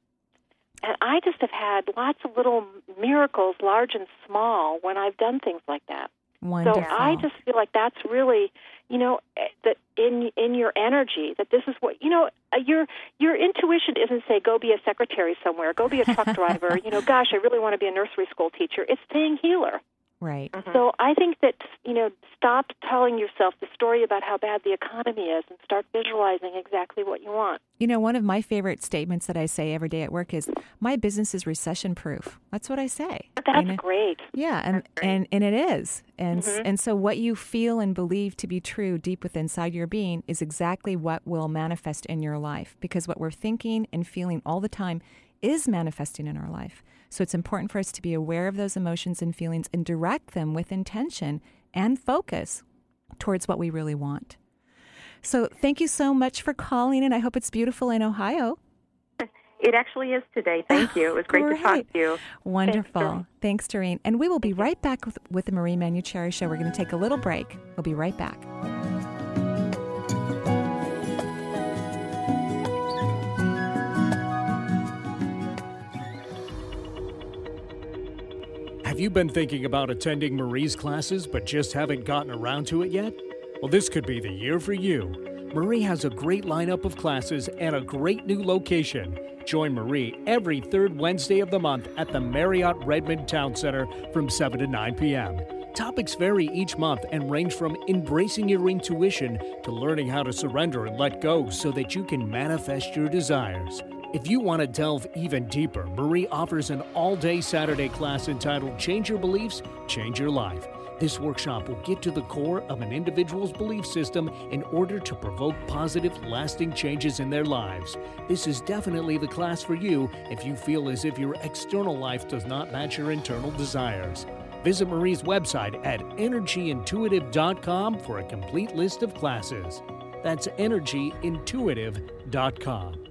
And I just have had lots of little miracles, large and small, when I've done things like that. Wonderful. So I just feel like that's really, you know, that in in your energy, that this is what, you know, your your intuition isn't say, go be a secretary somewhere, go be a truck driver, you know, gosh, I really want to be a nursery school teacher. It's saying healer. Right. Mm-hmm. So I think that, you know, stop telling yourself the story about how bad the economy is and start visualizing exactly what you want. You know, one of my favorite statements that I say every day at work is, my business is recession-proof. That's what I say. That's and, great. Yeah, and, That's great. and and it is. And mm-hmm. and so what you feel and believe to be true deep within inside your being is exactly what will manifest in your life, because what we're thinking and feeling all the time is manifesting in our life. So it's important for us to be aware of those emotions and feelings and direct them with intention and focus towards what we really want. So thank you so much for calling, and I hope it's beautiful in Ohio. It actually is today. Thank you. It was great, great. to talk to you. Wonderful. Thanks, Doreen. And we will be right back with, with the Marie Manucheri Show. We're going to take a little break. We'll be right back. Have you been thinking about attending Marie's classes but just haven't gotten around to it yet? Well, this could be the year for you. Marie has a great lineup of classes and a great new location. Join Marie every third Wednesday of the month at the Marriott Redmond Town Center from seven to nine p.m. Topics vary each month and range from embracing your intuition to learning how to surrender and let go so that you can manifest your desires. If you want to delve even deeper, Marie offers an all-day Saturday class entitled Change Your Beliefs, Change Your Life. This workshop will get to the core of an individual's belief system in order to provoke positive, lasting changes in their lives. This is definitely the class for you if you feel as if your external life does not match your internal desires. Visit Marie's website at energy intuitive dot com for a complete list of classes. That's energy intuitive dot com.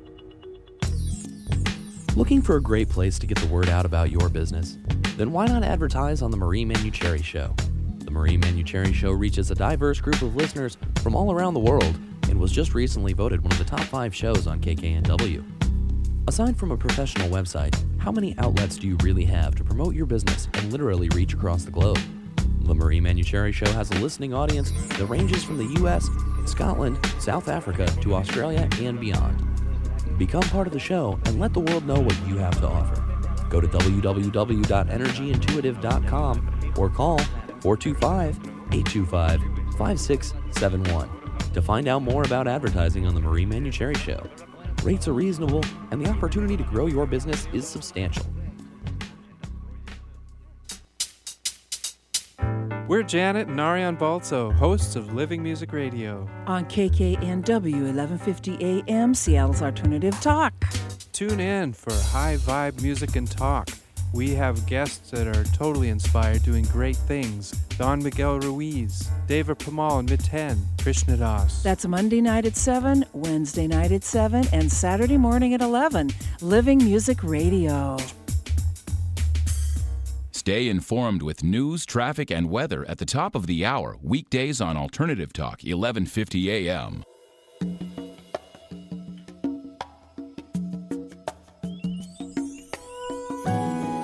Looking for a great place to get the word out about your business? Then why not advertise on The Marie Manucheri Show? The Marie Manucheri Show reaches a diverse group of listeners from all around the world and was just recently voted one of the top five shows on K K N W. Aside from a professional website, how many outlets do you really have to promote your business and literally reach across the globe? The Marie Manucheri Show has a listening audience that ranges from the U S, Scotland, South Africa, to Australia, and beyond. Become part of the show and let the world know what you have to offer. Go to w w w dot energy intuitive dot com or call four two five, eight two five, five six seven one to find out more about advertising on The Marie Manucheri Show. Rates are reasonable and the opportunity to grow your business is substantial. We're Janet and Ariane Balzo, hosts of Living Music Radio. On K K N W eleven fifty A M, Seattle's Alternative Talk. Tune in for high vibe music and talk. We have guests that are totally inspired, doing great things. Don Miguel Ruiz, David Pamal in mid ten, Krishna Das. That's Monday night at seven, Wednesday night at seven, and Saturday morning at eleven. Living Music Radio. Stay informed with news, traffic, and weather at the top of the hour, weekdays on Alternative Talk, eleven fifty a.m.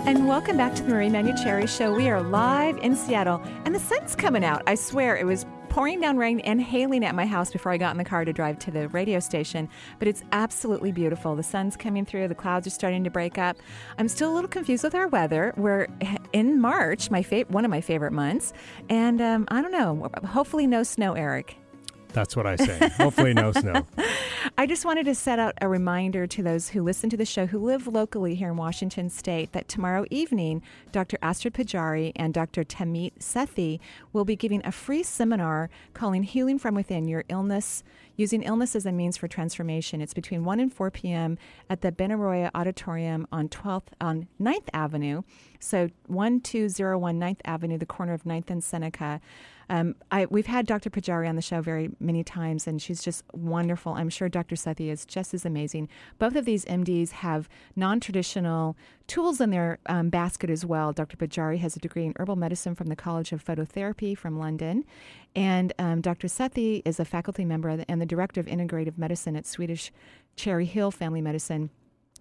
And welcome back to the Marie Manucheri Show. We are live in Seattle, and the sun's coming out. I swear, it was pouring down rain and hailing at my house before I got in the car to drive to the radio station, but it's absolutely beautiful. The sun's coming through, the clouds are starting to break up. I'm still a little confused with our weather. We're in March, my fa- one of my favorite months, and um, I don't know, hopefully no snow, Eric. That's what I say. Hopefully no snow. I just wanted to set out a reminder to those who listen to the show who live locally here in Washington State that tomorrow evening, Doctor Astrid Pujari and Doctor Tamit Sethi will be giving a free seminar calling Healing From Within: Your Illness, Using Illness as a Means for Transformation. It's between one and four p.m. at the Benaroya Auditorium on twelfth on ninth Avenue. So one two zero one ninth Avenue, the corner of ninth and Seneca. Um, I, we've had Doctor Pujari on the show very many times, and she's just wonderful. I'm sure Doctor Sethi is just as amazing. Both of these M Ds have non-traditional tools in their um, basket as well. Doctor Pujari has a degree in herbal medicine from the College of Phototherapy from London, and um, Doctor Sethi is a faculty member and the director of integrative medicine at Swedish Cherry Hill Family Medicine.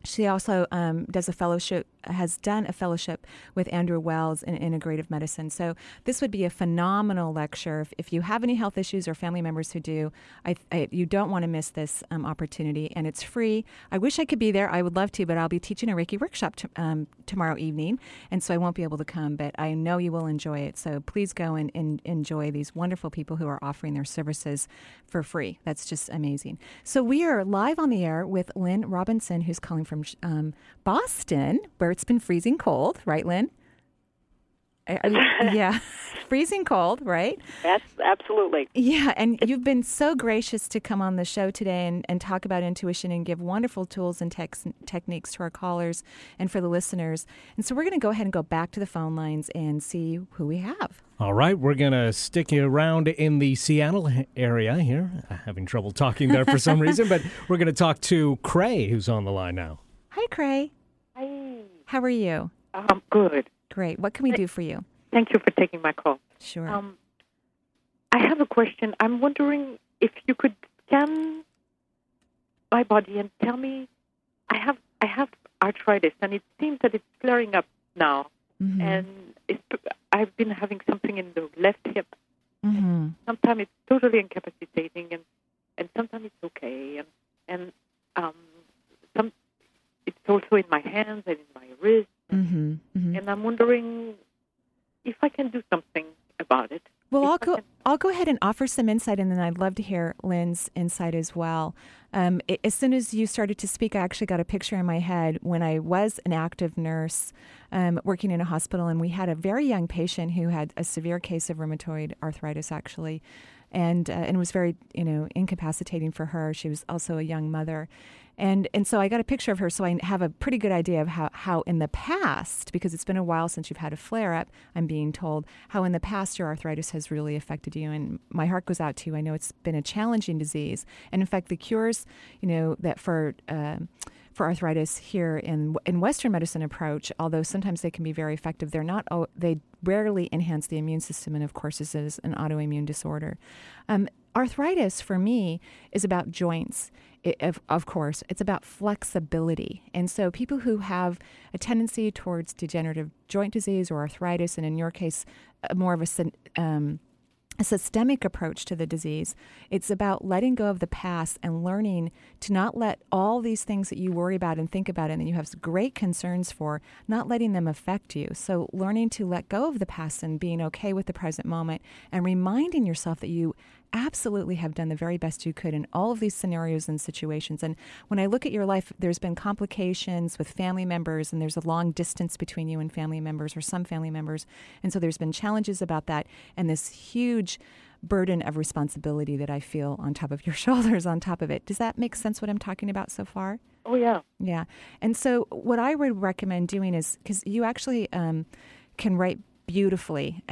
She also um, does a fellowship, has done a fellowship with Andrew Wells in integrative medicine. So this would be a phenomenal lecture. If, if you have any health issues or family members who do, I, I, you don't want to miss this um, opportunity. And it's free. I wish I could be there. I would love to, but I'll be teaching a Reiki workshop t- um, tomorrow evening. And so I won't be able to come, but I know you will enjoy it. So please go and, and enjoy these wonderful people who are offering their services for free. That's just amazing. So we are live on the air with Lynn Robinson, who's calling from um, Boston, where it's been freezing cold, right, Lynn? I, I, yeah, freezing cold, right? That's absolutely. Yeah, and you've been so gracious to come on the show today and, and talk about intuition and give wonderful tools and tex- techniques to our callers and for the listeners. And so we're going to go ahead and go back to the phone lines and see who we have. All right, we're going to stick you around in the Seattle area here. I'm having trouble talking there for some reason, but we're going to talk to Cray, who's on the line now. Hi, Cray. Hi. How are you? I'm good. Great. What can we do for you? Thank you for taking my call. Sure. Um, I have a question. I'm wondering if you could scan my body and tell me, I have I have arthritis, and it seems that it's flaring up now. Mm-hmm. And it's, I've been having something in the left hip. Mm-hmm. Sometimes it's totally incapacitating, and, and sometimes it's okay. And, and um, some it's also in my hands and in my wrists. Mm-hmm, mm-hmm. And I'm wondering if I can do something about it. Well, if I'll go. Can... I'll go ahead and offer some insight, and then I'd love to hear Lynn's insight as well. Um, it, as soon as you started to speak, I actually got a picture in my head when I was an active nurse um, working in a hospital, and we had a very young patient who had a severe case of rheumatoid arthritis, actually, and uh, and was very, you know, incapacitating for her. She was also a young mother. And and so I got a picture of her, so I have a pretty good idea of how, how in the past, because it's been a while since you've had a flare-up, I'm being told, how in the past your arthritis has really affected you. And my heart goes out to you. I know it's been a challenging disease. And in fact, the cures, you know, that for... Uh, for arthritis here in in Western medicine approach, although sometimes they can be very effective, they're not. Oh, they rarely enhance the immune system, and of course, this is an autoimmune disorder. Um, arthritis for me is about joints. It, of, of course, it's about flexibility. And so people who have a tendency towards degenerative joint disease or arthritis, and in your case, more of a um, a systemic approach to the disease. It's about letting go of the past and learning to not let all these things that you worry about and think about and that you have great concerns for, not letting them affect you. So learning to let go of the past and being okay with the present moment and reminding yourself that you absolutely have done the very best you could in all of these scenarios and situations. And when I look at your life, there's been complications with family members, and there's a long distance between you and family members or some family members. And so there's been challenges about that and this huge burden of responsibility that I feel on top of your shoulders on top of it. Does that make sense what I'm talking about so far? Oh, yeah. Yeah. And so what I would recommend doing is, because you actually um, can write beautifully,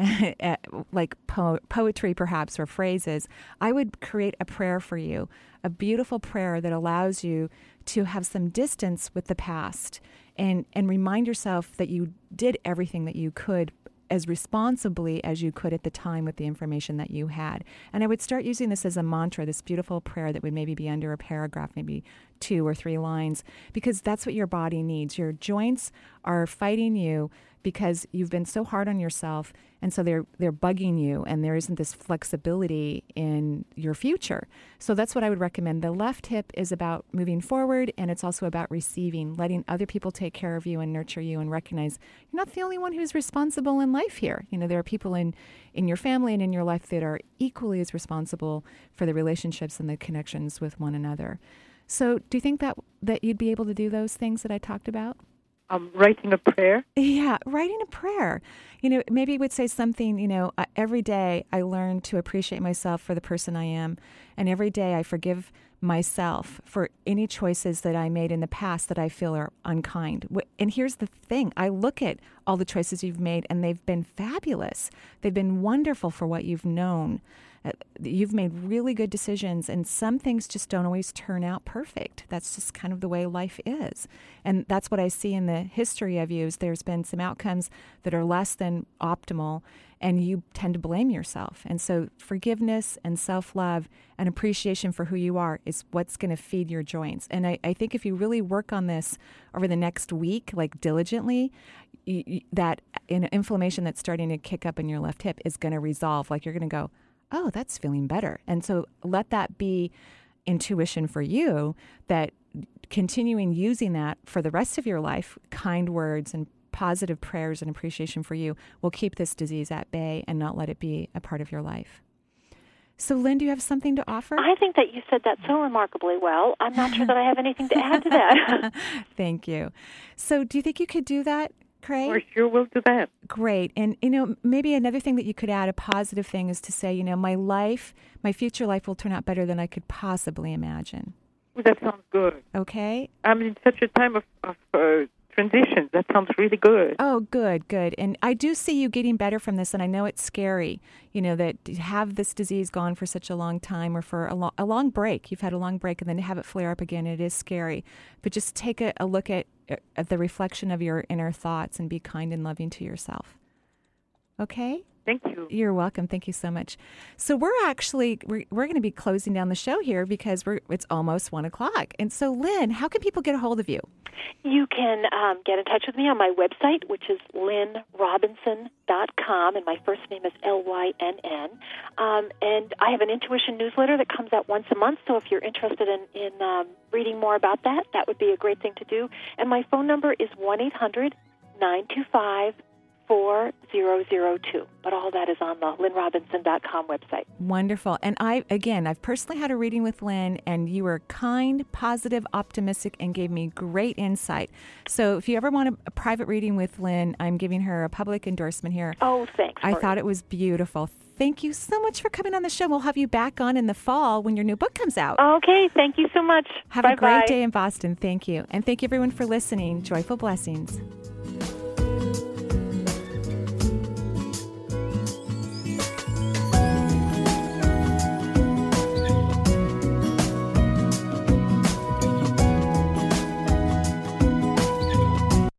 like po- poetry perhaps, or phrases, I would create a prayer for you, a beautiful prayer that allows you to have some distance with the past and, and remind yourself that you did everything that you could as responsibly as you could at the time with the information that you had. And I would start using this as a mantra, this beautiful prayer that would maybe be under a paragraph, maybe two or three lines, because that's what your body needs. Your joints are fighting you because you've been so hard on yourself, and so they're they're bugging you, and there isn't this flexibility in your future. So that's what I would recommend. The left hip is about moving forward, and it's also about receiving, letting other people take care of you and nurture you, and recognize you're not the only one who's responsible in life here. You know, there are people in, in your family and in your life that are equally as responsible for the relationships and the connections with one another. So do you think that that you'd be able to do those things that I talked about? Um, writing a prayer? Yeah, writing a prayer. You know, maybe it would say something, you know, uh, every day I learn to appreciate myself for the person I am, and every day I forgive myself for any choices that I made in the past that I feel are unkind. And here's the thing. I look at all the choices you've made, and they've been fabulous. They've been wonderful for what you've known. Uh, you've made really good decisions, and some things just don't always turn out perfect. That's just kind of the way life is. And that's what I see in the history of you, is there's been some outcomes that are less than optimal, and you tend to blame yourself. And so forgiveness and self-love and appreciation for who you are is what's going to feed your joints. And I, I think if you really work on this over the next week, like diligently, you, you, that in, inflammation that's starting to kick up in your left hip is going to resolve. Like you're going to go, oh, that's feeling better. And so let that be intuition for you, that continuing using that for the rest of your life, kind words and positive prayers and appreciation for you will keep this disease at bay and not let it be a part of your life. So, Lynn, do you have something to offer? I think that you said that so remarkably well. I'm not sure that I have anything to add to that. Thank you. So do you think you could do that? Great. We're sure we'll do that. Great. And, you know, maybe another thing that you could add, a positive thing, is to say, you know, my life, my future life will turn out better than I could possibly imagine. Well, that sounds good. Okay. I'm in such a time of, of uh, transition. That sounds really good. Oh, good, good. And I do see you getting better from this, and I know it's scary, you know, that to have this disease gone for such a long time, or for a, lo- a long break. You've had a long break, and then to have it flare up again, it is scary. But just take a, a look at at the reflection of your inner thoughts and be kind and loving to yourself. Okay? Thank you. You're welcome. Thank you so much. So we're actually, we're, we're going to be closing down the show here because we're it's almost one o'clock. And so, Lynn, how can people get a hold of you? You can um, get in touch with me on my website, which is lynn robinson dot com, and my first name is L Y N N. Um, and I have an intuition newsletter that comes out once a month, so if you're interested in, in um, reading more about that, that would be a great thing to do. And my phone number is one eight hundred nine two five four zero zero two, but all that is on the lynn robinson dot com website. Wonderful. And I, again, I've personally had a reading with Lynn, and you were kind, positive, optimistic, and gave me great insight. So if you ever want a, a private reading with Lynn, I'm giving her a public endorsement here. Oh, thanks. I thought it was beautiful. Thank you so much for coming on the show. We'll have you back on in the fall when your new book comes out. Okay. Thank you so much. Have Bye-bye. a great day in Boston. Thank you. And thank you, everyone, for listening. Joyful blessings.